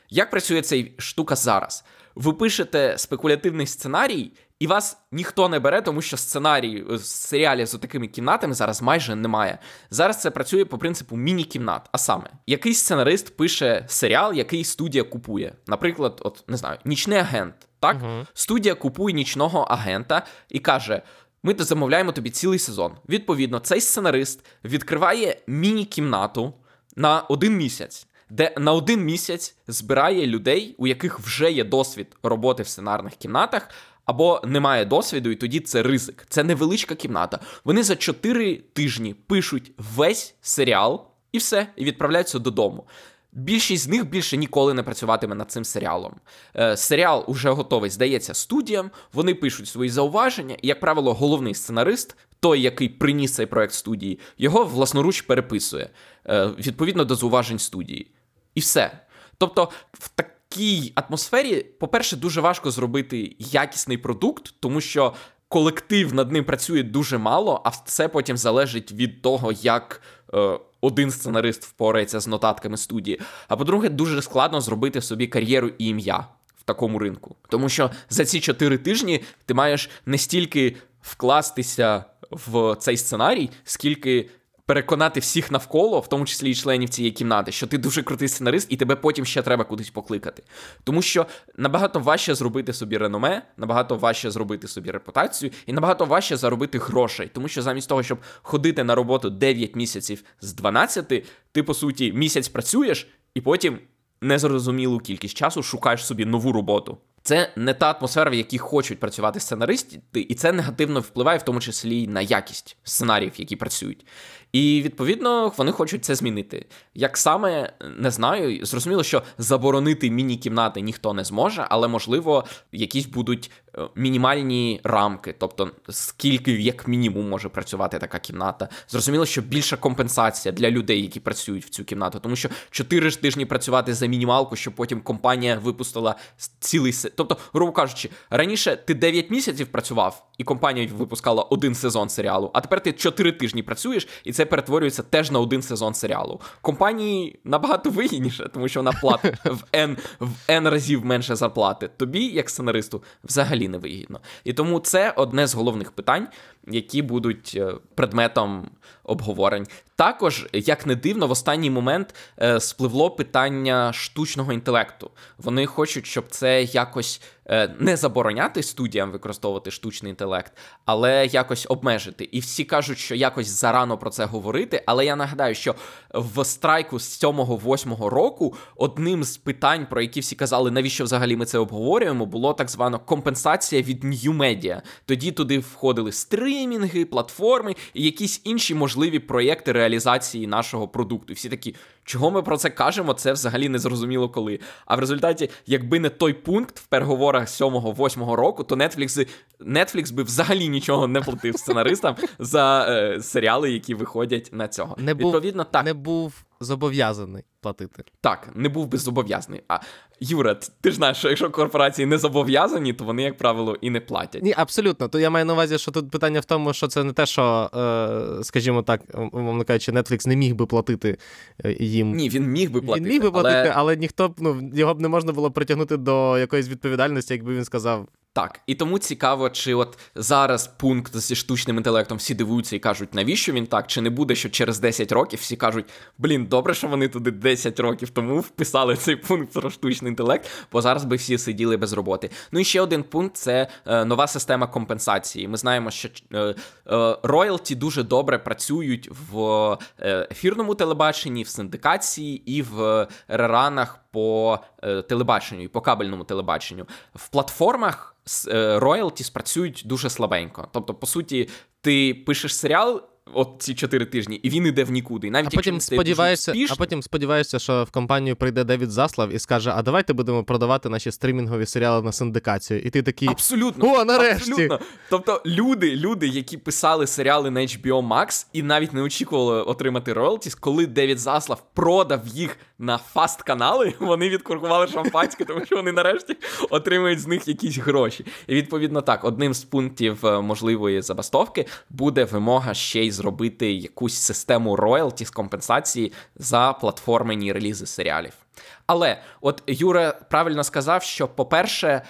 Як працює ця штука зараз? Ви пишете спекулятивний сценарій, і вас ніхто не бере, тому що сценарій в серіалі з отакими кімнатами зараз майже немає. Зараз це працює по принципу міні-кімнат. А саме, якийсь сценарист пише серіал, який студія купує. Наприклад, от, не знаю, «Нічний агент». Так? Угу. Студія купує «Нічного агента» і каже: ми замовляємо тобі цілий сезон. Відповідно, цей сценарист відкриває міні-кімнату на один місяць, де на один місяць збирає людей, у яких вже є досвід роботи в сценарних кімнатах, або немає досвіду, і тоді це ризик. Це невеличка кімната. Вони за чотири тижні пишуть весь серіал, і все, і відправляються додому. Більшість з них більше ніколи не працюватиме над цим серіалом. Е, серіал уже готовий, здається, студіям, вони пишуть свої зауваження, і, як правило, головний сценарист, той, який приніс цей проект студії, його власноруч переписує, е, відповідно до зауважень студії. І все. Тобто, в такій атмосфері, по-перше, дуже важко зробити якісний продукт, тому що колектив над ним працює дуже мало, а все потім залежить від того, як е, один сценарист впорається з нотатками студії. А по-друге, дуже складно зробити собі кар'єру і ім'я в такому ринку. Тому що за ці чотири тижні ти маєш не стільки вкластися в цей сценарій, скільки переконати всіх навколо, в тому числі і членів цієї кімнати, що ти дуже крутий сценарист і тебе потім ще треба кудись покликати. Тому що набагато важче зробити собі реноме, набагато важче зробити собі репутацію і набагато важче заробити грошей. Тому що замість того, щоб ходити на роботу дев'ять місяців з дванадцяти, ти, по суті, місяць працюєш і потім незрозумілу кількість часу шукаєш собі нову роботу. Це не та атмосфера, в якій хочуть працювати сценаристи, і це негативно впливає в тому числі на якість сценаріїв, які працюють. І, відповідно, вони хочуть це змінити. Як саме, не знаю. Зрозуміло, що заборонити міні-кімнати ніхто не зможе, але, можливо, якісь будуть мінімальні рамки, тобто скільки, як мінімум, може працювати така кімната. Зрозуміло, що більша компенсація для людей, які працюють в цю кімнату, тому що чотири тижні працювати за мінімалку, щоб потім компанія випустила цілий сезон. Тобто, грубо кажучи, раніше ти дев'ять місяців працював, і компанія випускала один сезон серіалу, а тепер ти чотири тижні працюєш, і це перетворюється теж на один сезон серіалу. Компанії набагато вигідніше, тому що вона платить в N, в N разів менше зарплати. Тобі, як сценаристу, взагалі невигідно. І тому це одне з головних питань, які будуть предметом обговорень. Також, як не дивно, в останній момент е, спливло питання штучного інтелекту. Вони хочуть, щоб це якось е, не забороняти студіям використовувати штучний інтелект, але якось обмежити. І всі кажуть, що якось зарано про це говорити, але я нагадаю, що в страйку з сьомого-восьмого року одним з питань, про які всі казали, навіщо взагалі ми це обговорюємо, було так звана компенсація від New Media. Тоді туди входили стрімінги, платформи і якісь інші можливі проєкти реалізації. реалізації нашого продукту. І всі такі, чого ми про це кажемо, це взагалі не зрозуміло коли. А в результаті, якби не той пункт в переговорах сьомого-восьмого року, то Netflix, Netflix би взагалі нічого не платив сценаристам за е, серіали, які виходять на цього. Не був, Відповідно, так. Не був зобов'язаний платити. Так, не був би зобов'язаний. А, Юра, ти ж знаєш, що якщо корпорації не зобов'язані, то вони, як правило, і не платять. Ні, абсолютно. То я маю на увазі, що тут питання в тому, що це не те, що, е, скажімо так, умовно кажучи, Netflix не міг би платити їм. Ні, він міг би платити. Він міг би платити, але, але ніхто б, ну, його б не можна було притягнути до якоїсь відповідальності, якби він сказав. Так, і тому цікаво, чи от зараз пункт зі штучним інтелектом всі дивуються і кажуть, навіщо він так, чи не буде, що через десять років всі кажуть, блін, добре, що вони туди десять років тому вписали цей пункт про штучний інтелект, бо зараз би всі сиділи без роботи. Ну і ще один пункт – це е, нова система компенсації. Ми знаємо, що роялті е, е, дуже добре працюють в ефірному телебаченні, в синдикації і в реранах по е, телебаченню і по кабельному телебаченню. В платформах роялті спрацюють дуже слабенько. Тобто, по суті, ти пишеш серіал, от ці чотири тижні, і він іде в нікуди. Навіть а потім сподіваєшся, а потім сподіваєшся, що в компанію прийде Девід Заслав і скаже: "А давайте будемо продавати наші стрімінгові серіали на синдикацію". І ти такий: "Абсолютно. О, нарешті". Абсолютно. Тобто люди, люди, які писали серіали на ейч бі о Max і навіть не очікували отримати роялтіс, коли Девід Заслав продав їх на фаст-канали, вони відкуркували шампанське, тому що вони нарешті отримують з них якісь гроші. І відповідно так, одним з пунктів можливої забастовки буде вимога ще й зробити якусь систему роялті з компенсації за платформені релізи серіалів. Але, от Юра правильно сказав, що, по-перше,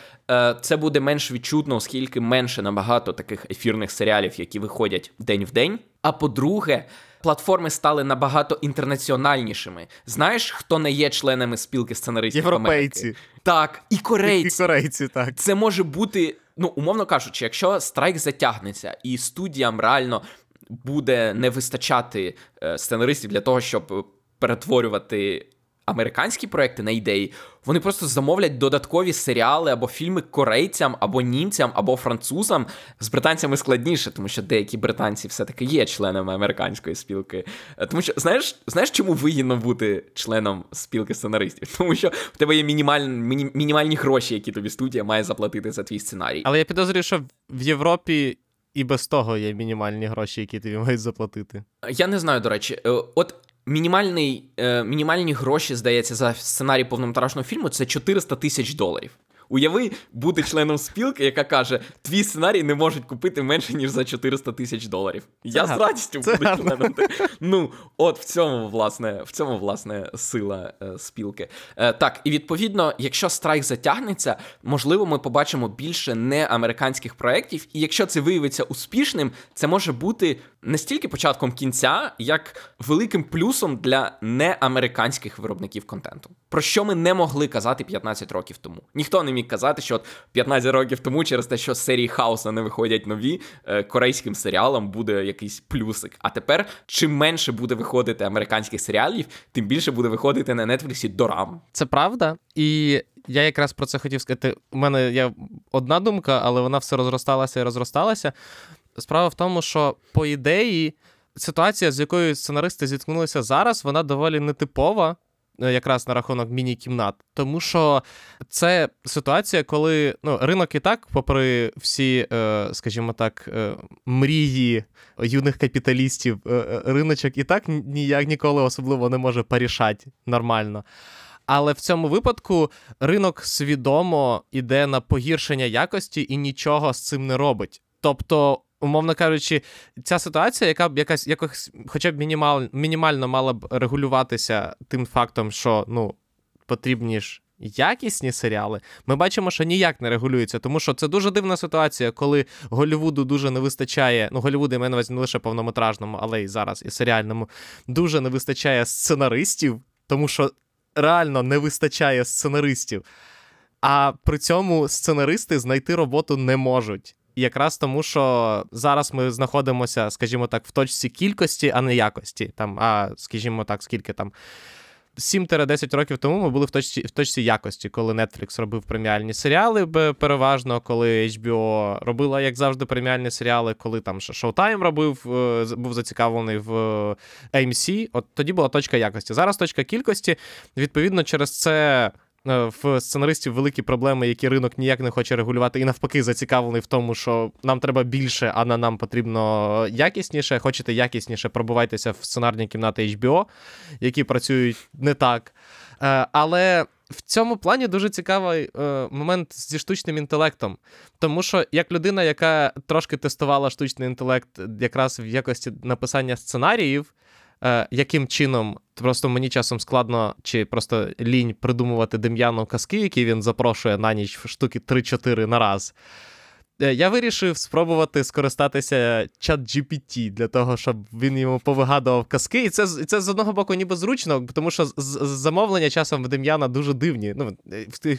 це буде менш відчутно, оскільки менше набагато таких ефірних серіалів, які виходять день в день. А по-друге, платформи стали набагато інтернаціональнішими. Знаєш, хто не є членами спілки сценаристів європейці. Америки? Так, і корейці. І корейці, так. Це може бути, ну, умовно кажучи, якщо страйк затягнеться і студіям реально буде не вистачати сценаристів для того, щоб перетворювати американські проекти на ідеї, вони просто замовлять додаткові серіали або фільми корейцям, або німцям, або французам. З британцями складніше, тому що деякі британці все-таки є членами американської спілки. Тому що, знаєш, знаєш, чому вигідно бути членом спілки сценаристів? Тому що в тебе є мінімаль... міні... мінімальні гроші, які тобі студія має заплатити за твій сценарій. Але я підозрюю, що в Європі і без того є мінімальні гроші, які тобі мають заплатити. Я не знаю, до речі. От Мінімальний, е, мінімальні гроші, здається, за сценарій повнометражного фільму – це чотириста тисяч доларів. Уяви, бути членом спілки, яка каже, твій сценарій не можуть купити менше, ніж за чотириста тисяч доларів. Я це з радістю це буду гарно. членом. Ну, от в цьому, власне, в цьому, власне, сила е, спілки. Е, так, і відповідно, якщо страйк затягнеться, можливо, ми побачимо більше неамериканських проєктів. І якщо це виявиться успішним, це може бути не стільки початком кінця, як великим плюсом для неамериканських виробників контенту. Про що ми не могли казати п'ятнадцять років тому. Ніхто не міг казати, що от п'ятнадцять років тому через те, що з серії Хауса не виходять нові, корейським серіалам буде якийсь плюсик. А тепер, чим менше буде виходити американських серіалів, тим більше буде виходити на Нетфліксі дорам. Це правда. І я якраз про це хотів сказати. У мене є одна думка, але вона все розросталася і розросталася. Справа в тому, що по ідеї ситуація, з якою сценаристи зіткнулися зараз, вона доволі нетипова, якраз на рахунок міні-кімнат. Тому що це ситуація, коли ну, ринок і так, попри всі, скажімо так, мрії юних капіталістів, риночок і так ніяк ніколи особливо не може порішати нормально. Але в цьому випадку ринок свідомо йде на погіршення якості і нічого з цим не робить. Тобто, умовно кажучи, ця ситуація, яка б якась, якось, хоча б мінімаль, мінімально мала б регулюватися тим фактом, що ну, потрібні ж якісні серіали, ми бачимо, що ніяк не регулюється, тому що це дуже дивна ситуація, коли Голлівуду дуже не вистачає, ну, Голлівуду, я маю на увазі, не лише повнометражному, але і зараз, і серіальному, дуже не вистачає сценаристів, тому що реально не вистачає сценаристів, а при цьому сценаристи знайти роботу не можуть. Якраз тому, що зараз ми знаходимося, скажімо так, в точці кількості, а не якості. Там, а, скажімо так, скільки там, сім-десять років тому ми були в точці, в точці якості, коли Netflix робив преміальні серіали переважно, коли ейч бі о робила, як завжди, преміальні серіали, коли там Showtime робив, був зацікавлений в ей ем сі. От тоді була точка якості. Зараз точка кількості. Відповідно, через це в сценаристів великі проблеми, які ринок ніяк не хоче регулювати, і навпаки зацікавлений в тому, що нам треба більше, а на нам потрібно якісніше. Хочете якісніше, пробувайтеся в сценарні кімнати ейч бі о, які працюють не так. Але в цьому плані дуже цікавий момент зі штучним інтелектом. Тому що як людина, яка трошки тестувала штучний інтелект якраз в якості написання сценаріїв, яким чином, просто мені часом складно, чи просто лінь придумувати Дем'яну казки, які він запрошує на ніч штуки три-чотири на раз. Я вирішив спробувати скористатися чат джі пі ті для того, щоб він йому повигадував казки. І це, це з одного боку ніби зручно, тому що замовлення часом в Дем'яна дуже дивні. Ну,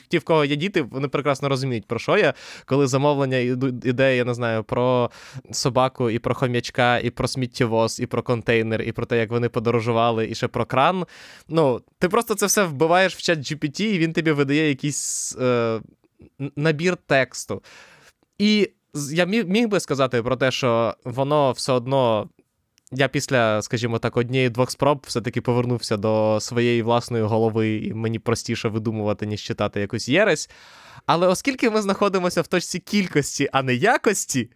ті, в кого є діти, вони прекрасно розуміють, про що я. Коли замовлення іде, я не знаю, про собаку, і про хом'ячка, і про сміттєвоз, і про контейнер, і про те, як вони подорожували, і ще про кран. Ну, ти просто це все вбиваєш в чат джі пі ті, і він тобі видає якийсь е, набір тексту. І я міг би сказати про те, що воно все одно я після, скажімо так, однієї-двох спроб все-таки повернувся до своєї власної голови, і мені простіше видумувати, ніж читати якусь єресь. Але оскільки ми знаходимося в точці кількості, а не якості,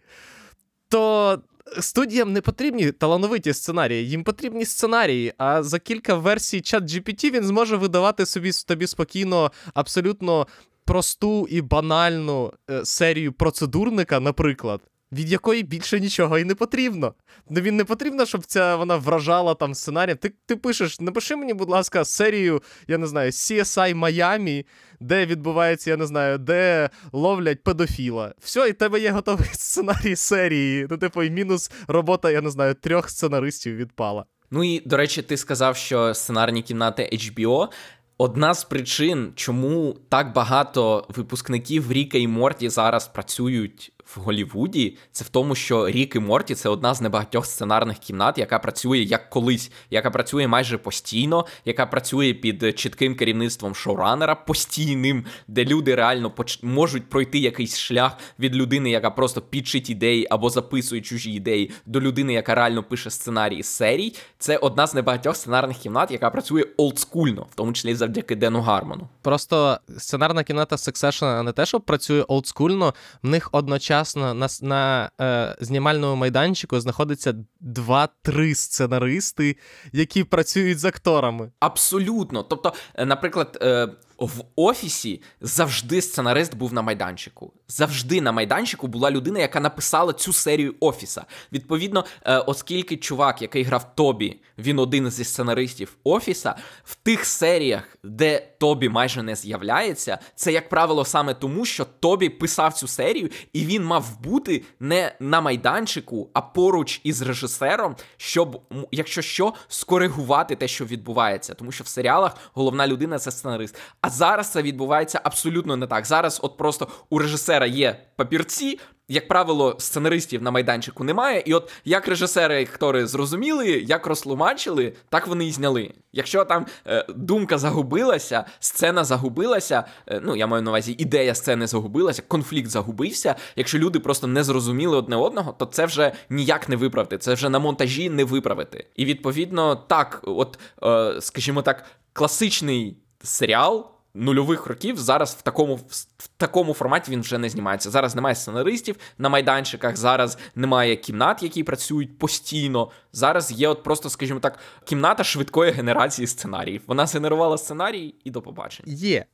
то студіям не потрібні талановиті сценарії, їм потрібні сценарії, а за кілька версій чат джі пі ті він зможе видавати собі тобі спокійно абсолютно просту і банальну серію процедурника, наприклад, від якої більше нічого і не потрібно. Ну, він не потрібно, щоб ця вона вражала там сценарій. Ти, ти пишеш, напиши мені, будь ласка, серію, я не знаю, сі ес ай Майами, де відбувається, я не знаю, де ловлять педофіла. Все, і в тебе є готовий сценарій серії. Ну, типу, і мінус робота, я не знаю, трьох сценаристів відпала. Ну і, до речі, ти сказав, що сценарні кімнати ейч бі о – одна з причин, чому так багато випускників Ріка і Морті зараз працюють в Голлівуді, це в тому, що Рік і Морті – це одна з небагатьох сценарних кімнат, яка працює як колись, яка працює майже постійно, яка працює під чітким керівництвом шоуранера постійним, де люди реально поч... можуть пройти якийсь шлях від людини, яка просто підшить ідеї або записує чужі ідеї, до людини, яка реально пише сценарії з серій. Це одна з небагатьох сценарних кімнат, яка працює олдскульно, в тому числі завдяки Дену Гармону. Просто сценарна кімната Succession не те, що працює олдскульно, в них одночасно на, на е, знімальному майданчику знаходиться два-три сценаристи, які працюють з акторами. Абсолютно. Тобто, наприклад, е, в офісі завжди сценарист був на майданчику. Завжди на майданчику була людина, яка написала цю серію офіса. Відповідно, е, оскільки чувак, який грав Тобі, він один зі сценаристів офіса, в тих серіях, де Тобі майже не з'являється, це, як правило, саме тому, що Тобі писав цю серію, і він мав бути не на майданчику, а поруч із режисером, щоб, якщо що, скоригувати те, що відбувається. Тому що в серіалах головна людина – це сценарист. А зараз це відбувається абсолютно не так. Зараз от просто у режисера є папірці, як правило, сценаристів на майданчику немає, і от як режисери і актори зрозуміли, як розтлумачили, так вони і зняли. Якщо там е, думка загубилася, сцена загубилася, е, ну, я маю на увазі, ідея сцени загубилася, конфлікт загубився, якщо люди просто не зрозуміли одне одного, то це вже ніяк не виправити, це вже на монтажі не виправити. І, відповідно, так, от, е, скажімо так, класичний серіал нульових років зараз в такому, в такому форматі він вже не знімається. Зараз немає сценаристів на майданчиках, зараз немає кімнат, які працюють постійно. Зараз є от просто, скажімо так, кімната швидкої генерації сценаріїв. Вона генерувала сценарій і до побачення. Є.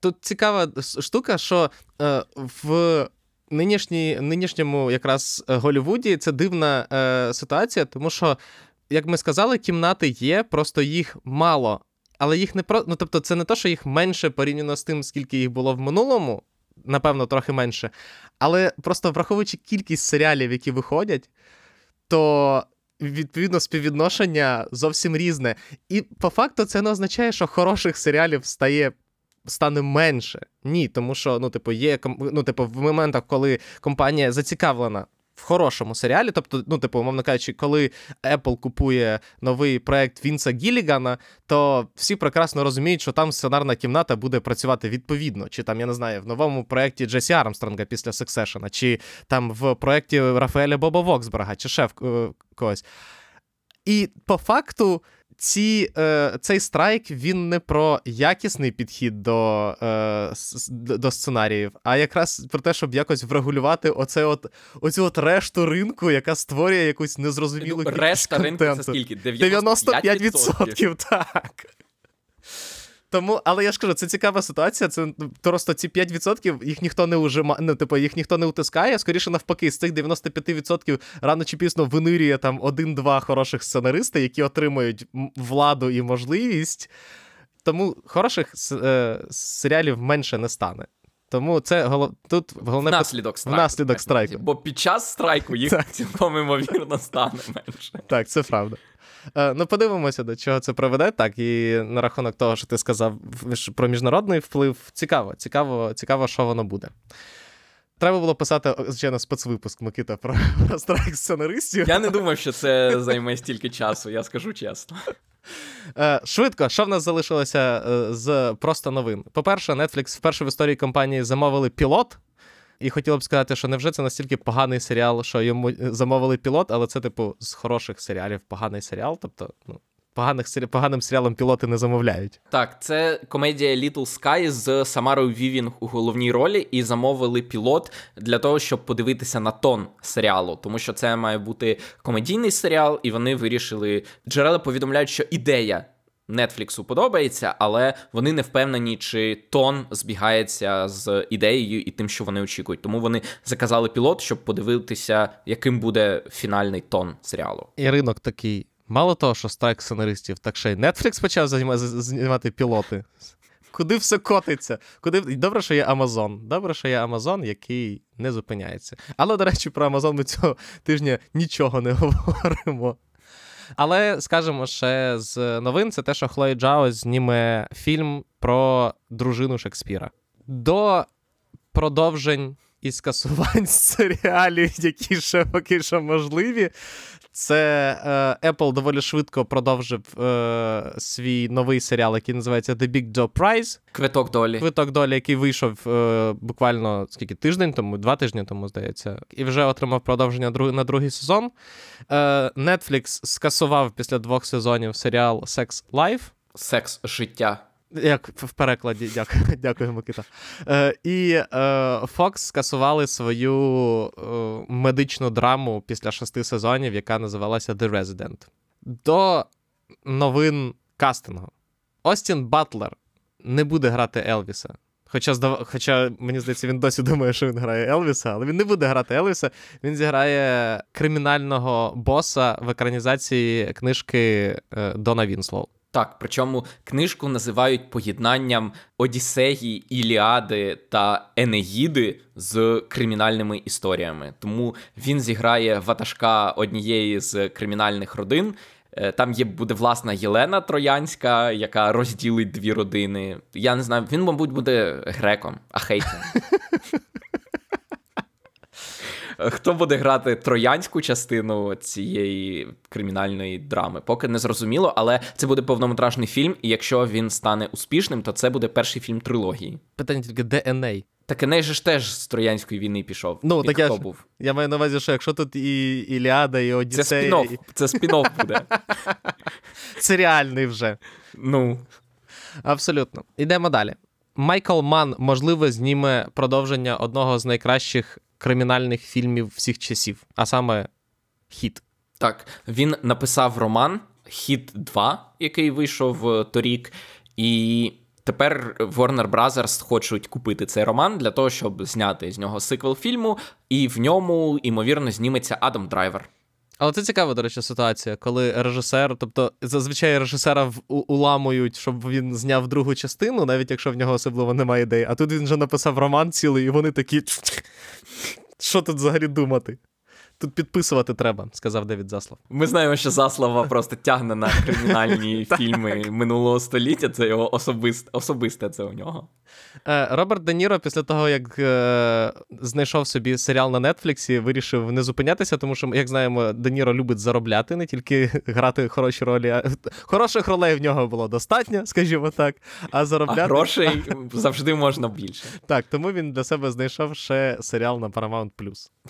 Тут цікава штука, що е, в нинішній, нинішньому якраз Голлівуді це дивна е, ситуація, тому що, як ми сказали, кімнати є, просто їх мало. Але їх не про... ну, тобто це не те, що їх менше порівняно з тим, скільки їх було в минулому, напевно, трохи менше, але просто враховуючи кількість серіалів, які виходять, то, відповідно, співвідношення зовсім різне. І, по факту, це не означає, що хороших серіалів стає... стане менше. Ні, тому що, ну, типу, є, ну, типу, в моментах, коли компанія зацікавлена в хорошому серіалі, тобто, ну, типу, умовно кажучи, коли Apple купує новий проект Вінса Гілігана, то всі прекрасно розуміють, що там сценарна кімната буде працювати відповідно. Чи там, я не знаю, в новому проєкті Джесі Армстронга після Succession, чи там в проєкті Рафаеля Боба Воксберга, чи ще в когось. І по факту ці, е, цей страйк, він не про якісний підхід до, е, до сценаріїв, а якраз про те, щоб якось врегулювати оце от, оцю от решту ринку, яка створює якусь незрозумілу кількість решта контенту. Решта ринку це скільки? дев'яносто п'ять відсотків, так. Тому, але я ж кажу, це цікава ситуація, це просто ці п'ять відсотків, їх ніхто не ужимає, ну, типу, їх ніхто не утискає, скоріше навпаки, з цих дев'яносто п'ять відсотків рано чи пізно винирює там один-два хороших сценаристи, які отримують владу і можливість, тому хороших е- серіалів менше не стане. Тому це голов... тут головне... Внаслідок страйку. Внаслідок страйку. Бо під час страйку їх цілком імовірно стане менше. Так, це правда. Ну, подивимося, до чого це приведе. Так, і на рахунок того, що ти сказав про міжнародний вплив, цікаво, цікаво, цікаво, що воно буде. Треба було писати, звичайно, спецвипуск, Микита, про, про страйк сценаристів. Я не думав, що це займе стільки часу, я скажу чесно. Швидко, що в нас залишилося з просто новин? По-перше, Netflix вперше в історії компанії замовили пілот І хотіла б сказати, що невже це настільки поганий серіал, що йому замовили пілот, але це, типу, з хороших серіалів поганий серіал, тобто, ну, поганих сері... поганим серіалом пілоти не замовляють. Так, це комедія Little Sky з Самарою Вівінг у головній ролі, і замовили пілот для того, щоб подивитися на тон серіалу, тому що це має бути комедійний серіал, і вони вирішили... Джерела повідомляють, що ідея Нетфліксу подобається, але вони не впевнені, чи тон збігається з ідеєю і тим, що вони очікують. Тому вони заказали пілот, щоб подивитися, яким буде фінальний тон серіалу. І ринок такий. Мало того, що страйк сценаристів, так ще й Нетфлікс почав знімати пілоти. Куди все котиться? Куди... Добре, що є Амазон. Добре, що є Амазон, який не зупиняється. Але, до речі, про Амазон ми цього тижня нічого не говоримо. Але, скажімо, ще з новин, це те, що Хлої Джао зніме фільм про дружину Шекспіра. До продовжень і скасувань серіалів, які ще поки що можливі, це е, Apple доволі швидко продовжив е, свій новий серіал, який називається The Big Door Prize. Квиток долі. Квиток долі, який вийшов е, буквально скільки тиждень тому, два тижні тому, здається, і вже отримав продовження друг, на другий сезон. Е, Netflix скасував після двох сезонів серіал Sex Life. Секс життя. Як в перекладі, дякую, дякую, Микита. Е, і е, Fox скасували свою е, медичну драму після шести сезонів, яка називалася The Resident. До новин кастингу. Остін Батлер не буде грати Елвіса. Хоча, здав... Хоча, мені здається, він досі думає, що він грає Елвіса, але він не буде грати Елвіса. Він зіграє кримінального боса в екранізації книжки е, Дона Вінслоу. Так, причому книжку називають поєднанням Одіссеї, Іліади та Енеїди з кримінальними історіями. Тому він зіграє ватажка однієї з кримінальних родин. Там є, буде власна Єлена Троянська, яка розділить дві родини. Я не знаю, він, мабуть, буде греком, ахейтом. Хто буде грати троянську частину цієї кримінальної драми? Поки не зрозуміло, але це буде повнометражний фільм, і якщо він стане успішним, то це буде перший фільм трилогії. Питання тільки, де Еней? Так Еней же ж теж з Троянської війни пішов. Ну, так я, ж, був. я маю на увазі, що якщо тут і Іліада, і Одіссея... Це спін-офф, і... це спін-офф буде. Це реальний вже. Ну. Абсолютно. Ідемо далі. Майкл Манн, можливо, зніме продовження одного з найкращих кримінальних фільмів всіх часів, а саме «Хіт». Так, він написав роман «Хіт два», який вийшов торік, і тепер Warner Brothers хочуть купити цей роман для того, щоб зняти з нього сиквел фільму, і в ньому, ймовірно, зніметься Адам Драйвер. Але це цікава, до речі, ситуація, коли режисер, тобто зазвичай режисера уламують, щоб він зняв другу частину, навіть якщо в нього особливо немає ідей, а тут він вже написав роман цілий, і вони такі, що тут взагалі думати? Тут підписувати треба, сказав Девід Заслав. Ми знаємо, що Заслава просто тягне на кримінальні фільми минулого століття, це його особисте, особисте це у нього. Роберт Де Ніро після того, як е, знайшов собі серіал на Нетфліксі, вирішив не зупинятися, тому що, як знаємо, Де Ніро любить заробляти, не тільки грати хороші ролі. А... Хороших ролей в нього було достатньо, скажімо так, а заробляти... А грошей завжди можна більше. Так, тому він для себе знайшов ще серіал на Paramount+.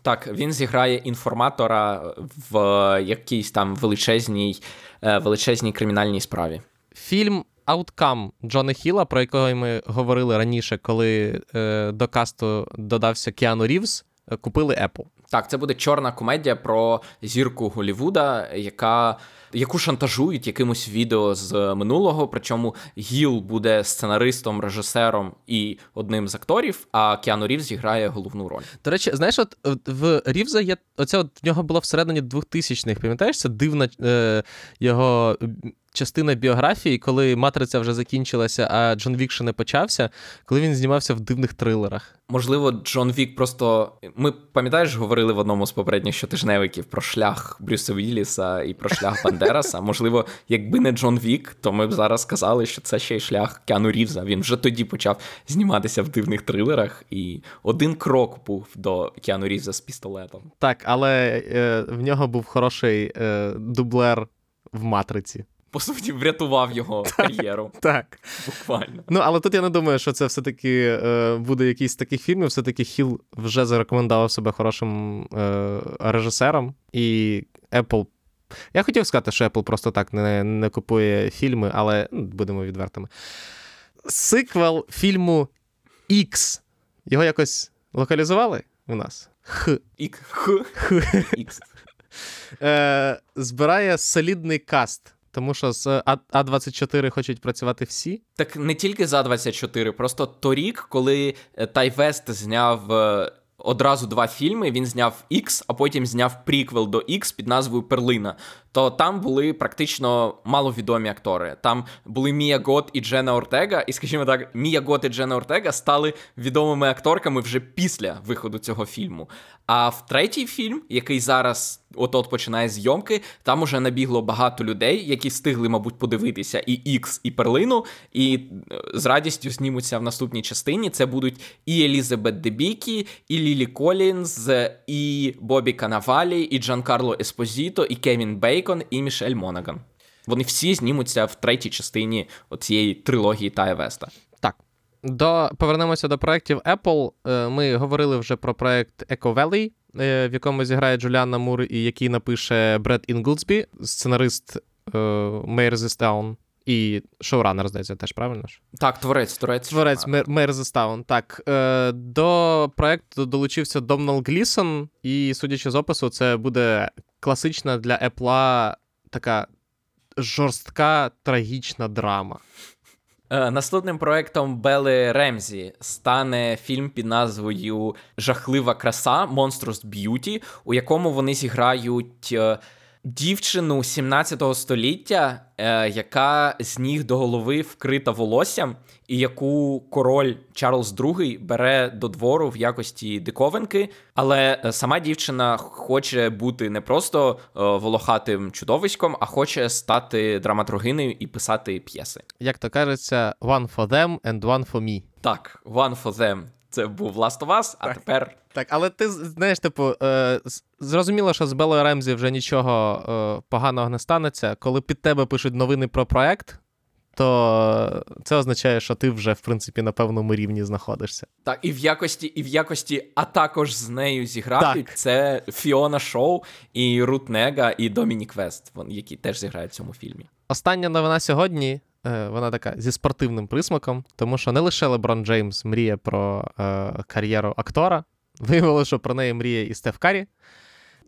Так, він зіграє інформатора в якійсь там величезній, величезній кримінальній справі. Фільм «Ауткам» Джона Хілла, про якого ми говорили раніше, коли е, до касту додався Кіану Рівз, купили Apple. Так, це буде чорна комедія про зірку Голлівуда, яка, яку шантажують якимось відео з минулого, причому Гіл буде сценаристом, режисером і одним з акторів, а Кіану Рівз грає головну роль. До речі, знаєш, от в Рівза є, оце от в нього було всередині двохтисячних, пам'ятаєш, це дивна е, його... частина біографії, коли «Матриця» вже закінчилася, а «Джон Вік» ще не почався, коли він знімався в дивних трилерах. Можливо, «Джон Вік» просто... Ми, пам'ятаєш, говорили в одному з попередніх щотижневиків про шлях Брюса Вілліса і про шлях Бандераса. Можливо, якби не «Джон Вік», то ми б зараз казали, що це ще й шлях Кіану Рівза. Він вже тоді почав зніматися в дивних трилерах, і один крок був до Кіану Рівза з пістолетом. Так, але е, в нього був хороший е, дублер в «Матриці». по суті, врятував його кар'єру. Так. Буквально. Ну, але тут я не думаю, що це все-таки е, буде якийсь з таких фільмів. Все-таки Хіл вже зарекомендував себе хорошим е, режисером. І Apple... Я хотів сказати, що Apple просто так не, не купує фільми, але ну, будемо відвертими. Сиквел фільму X. Його якось локалізували у нас? Х. Ік. Х. Х. Х. Е, збирає солідний каст, тому що з А двадцять чотири хочуть працювати всі. Так не тільки з А двадцять чотири, просто торік, коли Тай Вест зняв одразу два фільми, він зняв X, а потім зняв приквел до X під назвою «Перлина», то там були практично маловідомі актори. Там були Мія Гот і Дженна Ортега, і, скажімо так, Мія Гот і Дженна Ортега стали відомими акторками вже після виходу цього фільму. А в третій фільм, який зараз от-от починає зйомки, там уже набігло багато людей, які встигли, мабуть, подивитися і X, і «Перлину», і з радістю знімуться в наступній частині. Це будуть і Елізабет Дебікі, і Лілі Колінз, і Бобі Канавалі, і Джанкарло Еспозіто, і Кевін Бейкон, і Мішель Монаган. Вони всі знімуться в третій частині цієї трилогії Тая Веста. Так. До... Повернемося до проєктів Apple. Ми говорили вже про проєкт Echo Valley, в якому зіграє Джуліанна Мур і який напише Бред Інглсбі, сценарист Мейрзестаун. І шоуранер, здається, теж правильно ж? Так, творець, творець. Творець Мейрзестаун, так. Е, до проєкту долучився Домнал Глісон, і, судячи з опису, це буде класична для Apple така жорстка, трагічна драма. Е, наступним проєктом Белли Ремзі стане фільм під назвою «Жахлива краса. Monstrous Beauty», у якому вони зіграють... Е, дівчину сімнадцятого століття, е, яка з ніг до голови вкрита волоссям, і яку король Чарльз другий бере до двору в якості диковинки. Але сама дівчина хоче бути не просто е, волохатим чудовиськом, а хоче стати драматургинею і писати п'єси. Як то кажеться, one for them and one for me. Так, one for them. Це був Last of Us, а так, тепер... Так, але ти, знаєш, типу, е, зрозуміло, що з Белою Ремзі вже нічого е, поганого не станеться. Коли під тебе пишуть новини про проект, то це означає, що ти вже, в принципі, на певному рівні знаходишся. Так, і в якості, і в якості, а також з нею зіграють, так. Це Фіона Шоу, і Рут Нега, і Домінік Вест, які теж зіграють в цьому фільмі. Остання новина сьогодні... Вона така зі спортивним присмаком, тому що не лише Леброн Джеймс мріє про е, кар'єру актора, виявилося, що про неї мріє і Стеф Каррі,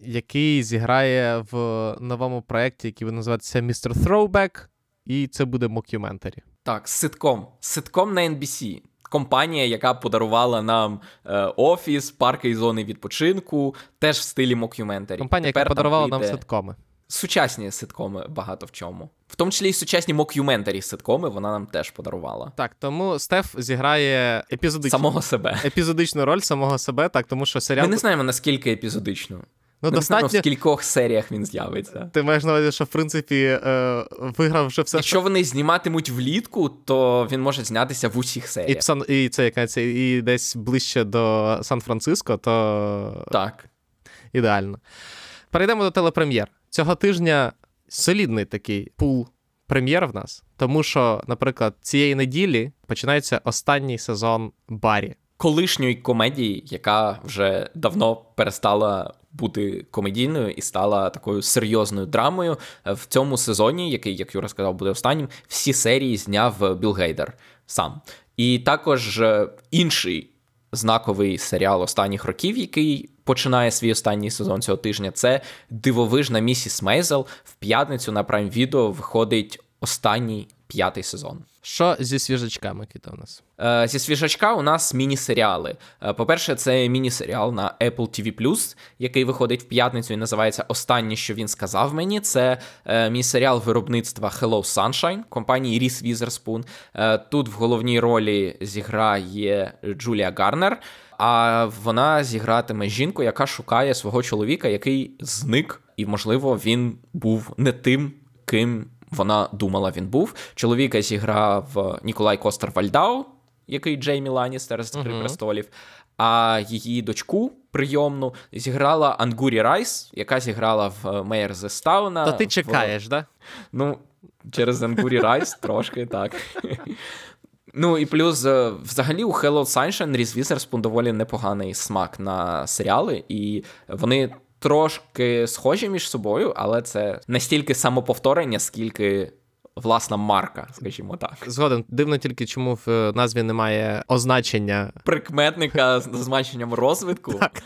який зіграє в новому проєкті, який буде називатися «Містер Throwback», і це буде мокюментарі. Так, ситком. Ситком на Ен Бі Сі. Компанія, яка подарувала нам е, офіс, парки і зони відпочинку, теж в стилі мокюментарі. Компанія, Тепер яка подарувала нам ситкоми. Сучасні ситкоми багато в чому. В тому числі і сучасні мокюментарі ситкоми вона нам теж подарувала. Так, тому Стеф зіграє епізодичну. Самого себе. Епізодичну роль самого себе, так, тому що серіал... Ми не знаємо, наскільки епізодично. Ну, Ми достатньо... не знаємо, в скількох серіях він з'явиться. Ти маєш на увазі, що, в принципі, е, виграв вже все... Якщо вони зніматимуть влітку, то він може знятися в усіх серіях. І, псан... і, це, яка... і десь ближче до Сан-Франциско, то... Так. Ідеально. Перейдемо до телепрем'єр. Цього тижня солідний такий пул прем'єр в нас, тому що, наприклад, цієї неділі починається останній сезон «Барі». Колишньої комедії, яка вже давно перестала бути комедійною і стала такою серйозною драмою. В цьому сезоні, який, як Юра сказав, буде останнім, всі серії зняв Білл Гейдер сам. І також інший знаковий серіал останніх років, який починає свій останній сезон цього тижня, це «Дивовижна місіс Мейзел». В п'ятницю на Prime Video виходить останній п'ятий сезон. Що зі свіжачками, Кіта, у нас? Е, зі свіжачка у нас міні-серіали. Е, по-перше, це міні-серіал на Apple Ті Ві плюс, який виходить в п'ятницю і називається «Останнє, що він сказав мені». Це е, міні-серіал виробництва Hello Sunshine, компанії Ріс Візерспун. Е, тут в головній ролі зіграє Джулія Гарнер, а вона зігратиме жінку, яка шукає свого чоловіка, який зник, і, можливо, він був не тим, ким вона думала, він був. Чоловіка зіграв Ніколай Костер-Вальдау, який Джеймі Ланністер з «Гри престолів». а її дочку прийомну зіграла Ангурі Райс, яка зіграла в Мейер зі Стауна. То ти чекаєш, так? В... Да? Ну, через Ангурі Райс трошки, так. Ну і плюс, взагалі, у Hello Sunshine Різ Візерспун доволі непоганий смак на серіали, і вони трошки схожі між собою, але це настільки самоповторення, скільки власна марка, скажімо так. Згоден. Дивно тільки, чому в назві немає означення. Прикметника з означенням розвитку. Так.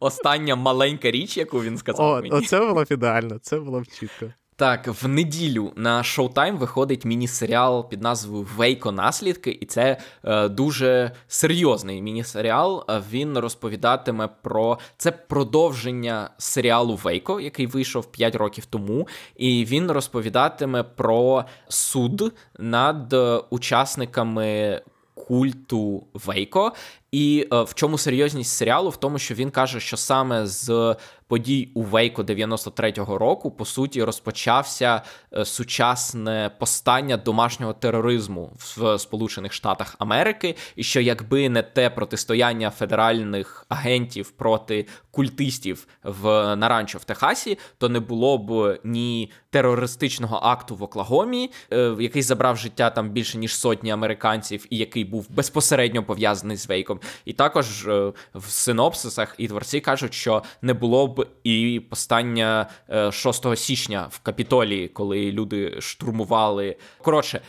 Остання маленька річ, яку він сказав О, мені. Оце було ідеально, це було чітко. Так, в неділю на Showtime виходить міні-серіал під назвою «Вейко. Наслідки», і це е, дуже серйозний міні-серіал. Він розповідатиме про... Це продовження серіалу «Вейко», який вийшов п'ять років тому, і він розповідатиме про суд над учасниками культу Вейко. І е, в чому серйозність серіалу? В тому, що він каже, що саме з подій у Вейко дев'яносто третього року, по суті, розпочався сучасне постання домашнього тероризму в Сполучених Штатах Америки, і що якби не те протистояння федеральних агентів проти культистів в Наранчо в Техасі, то не було б ні терористичного акту в Оклагомі, який забрав життя там більше ніж сотні американців, і який був безпосередньо пов'язаний з Вейком. І також в синопсисах і творці кажуть, що не було б і постання шостого січня в Капітолії, коли люди штурмували. Коротше,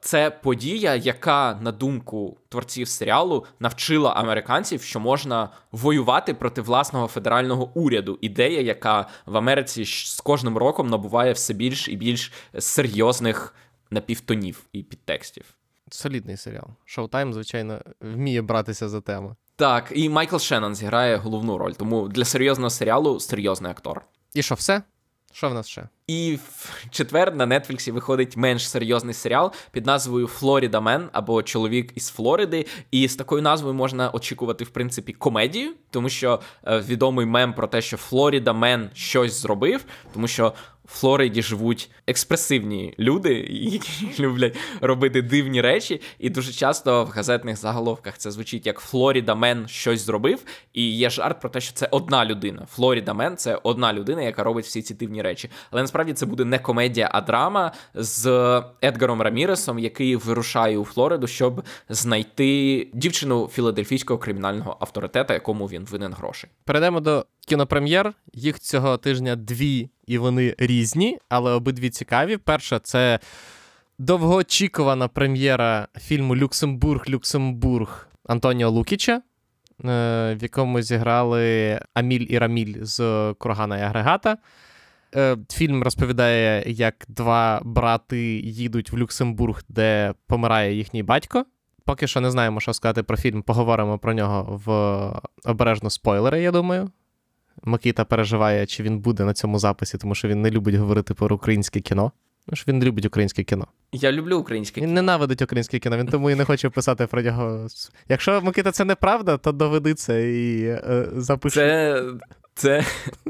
це подія, яка, на думку творців серіалу, навчила американців, що можна воювати проти власного федерального уряду. Ідея, яка в Америці з кожним роком набуває все більш і більш серйозних напівтонів і підтекстів. Солідний серіал. Showtime, звичайно, вміє братися за тему. Так, і Майкл Шеннон зіграє головну роль, тому для серйозного серіалу серйозний актор. І що, все? Що в нас ще? І в четвер на Нетфліксі виходить менш серйозний серіал під назвою «Флоріда Мен» або «Чоловік із Флориди». І з такою назвою можна очікувати, в принципі, комедію, тому що відомий мем про те, що «Флоріда Мен» щось зробив, тому що в Флориді живуть експресивні люди, які люблять робити дивні речі, і дуже часто в газетних заголовках це звучить як «Флоріда Мен щось зробив», і є жарт про те, що це одна людина. «Флоріда Мен» – це одна людина, яка робить всі ці дивні речі. Але насправді це буде не комедія, а драма з Едгаром Раміресом, який вирушає у Флориду, щоб знайти дівчину філадельфійського кримінального авторитета, якому він винен гроші. Перейдемо до кінопрем'єр. Їх цього тижня дві, і вони різні, але обидві цікаві. Перша – це довгоочікувана прем'єра фільму «Люксембург, Люксембург» Антоніо Лукіча, в якому зіграли Аміль і Раміль з «Кургана і агрегата». Фільм розповідає, як два брати їдуть в Люксембург, де помирає їхній батько. Поки що не знаємо, що сказати про фільм, поговоримо про нього в обережно спойлери, я думаю. Микита переживає, чи він буде на цьому записі, тому що він не любить говорити про українське кіно. Тому що він любить українське кіно. Я люблю українське кіно. Він ненавидить українське кіно, він тому і не хоче писати про нього. Якщо, Микита, це неправда, то доведи це і е, запиши. Це... Це,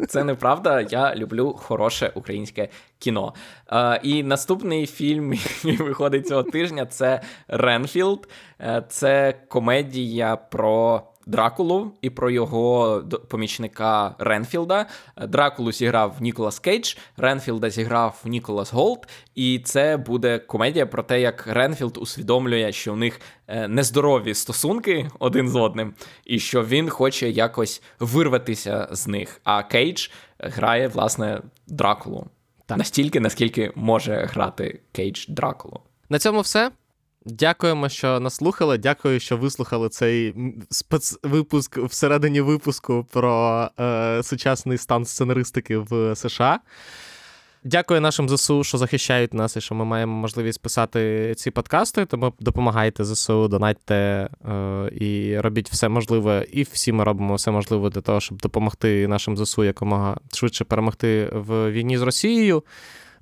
це неправда, я люблю хороше українське кіно. Е, і наступний фільм, який виходить цього тижня, це «Ренфілд». Е, це комедія про Дракулу і про його помічника Ренфілда. Дракулу зіграв Ніколас Кейдж, Ренфілда зіграв Ніколас Голд, і це буде комедія про те, як Ренфілд усвідомлює, що у них нездорові стосунки один з одним, і що він хоче якось вирватися з них. А Кейдж грає, власне, Дракулу. Так. Настільки, наскільки може грати Кейдж Дракулу. На цьому все. Дякуємо, що нас слухали. Дякую, що вислухали цей спецвипуск всередині випуску про е, сучасний стан сценаристики в США. Дякую нашим ЗСУ, що захищають нас і що ми маємо можливість писати ці подкасти. Тому допомагайте ЗСУ, донатьте е, і робіть все можливе. І всі ми робимо все можливе для того, щоб допомогти нашим ЗСУ якомога швидше перемогти в війні з Росією.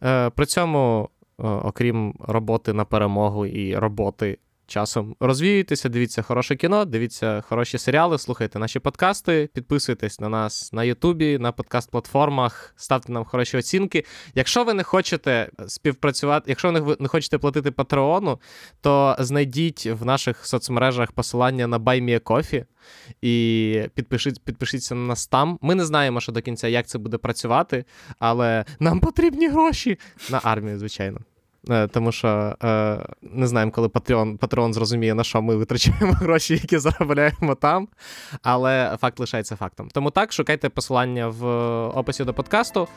Е, при цьому... Окрім роботи на перемогу і роботи часом розвіюйтеся, дивіться хороше кіно, дивіться хороші серіали, слухайте наші подкасти, підписуйтесь на нас на Ютубі, на подкаст-платформах, ставте нам хороші оцінки. Якщо ви не хочете співпрацювати, якщо ви не хочете платити Патреону, то знайдіть в наших соцмережах посилання на Buy Me a Coffee і підпишіть, підпишіться на нас там. Ми не знаємо, що до кінця, як це буде працювати, але нам потрібні гроші на армію, звичайно. Тому що е, не знаємо, коли Патреон, Патреон зрозуміє, на що ми витрачаємо гроші, які заробляємо там, але факт лишається фактом. Тому так, шукайте посилання в описі до подкасту.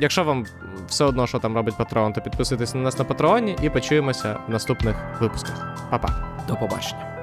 Якщо вам все одно, що там робить Патреон, то підписуйтесь на нас на Патреоні і почуємося в наступних випусках. Па-па. До побачення.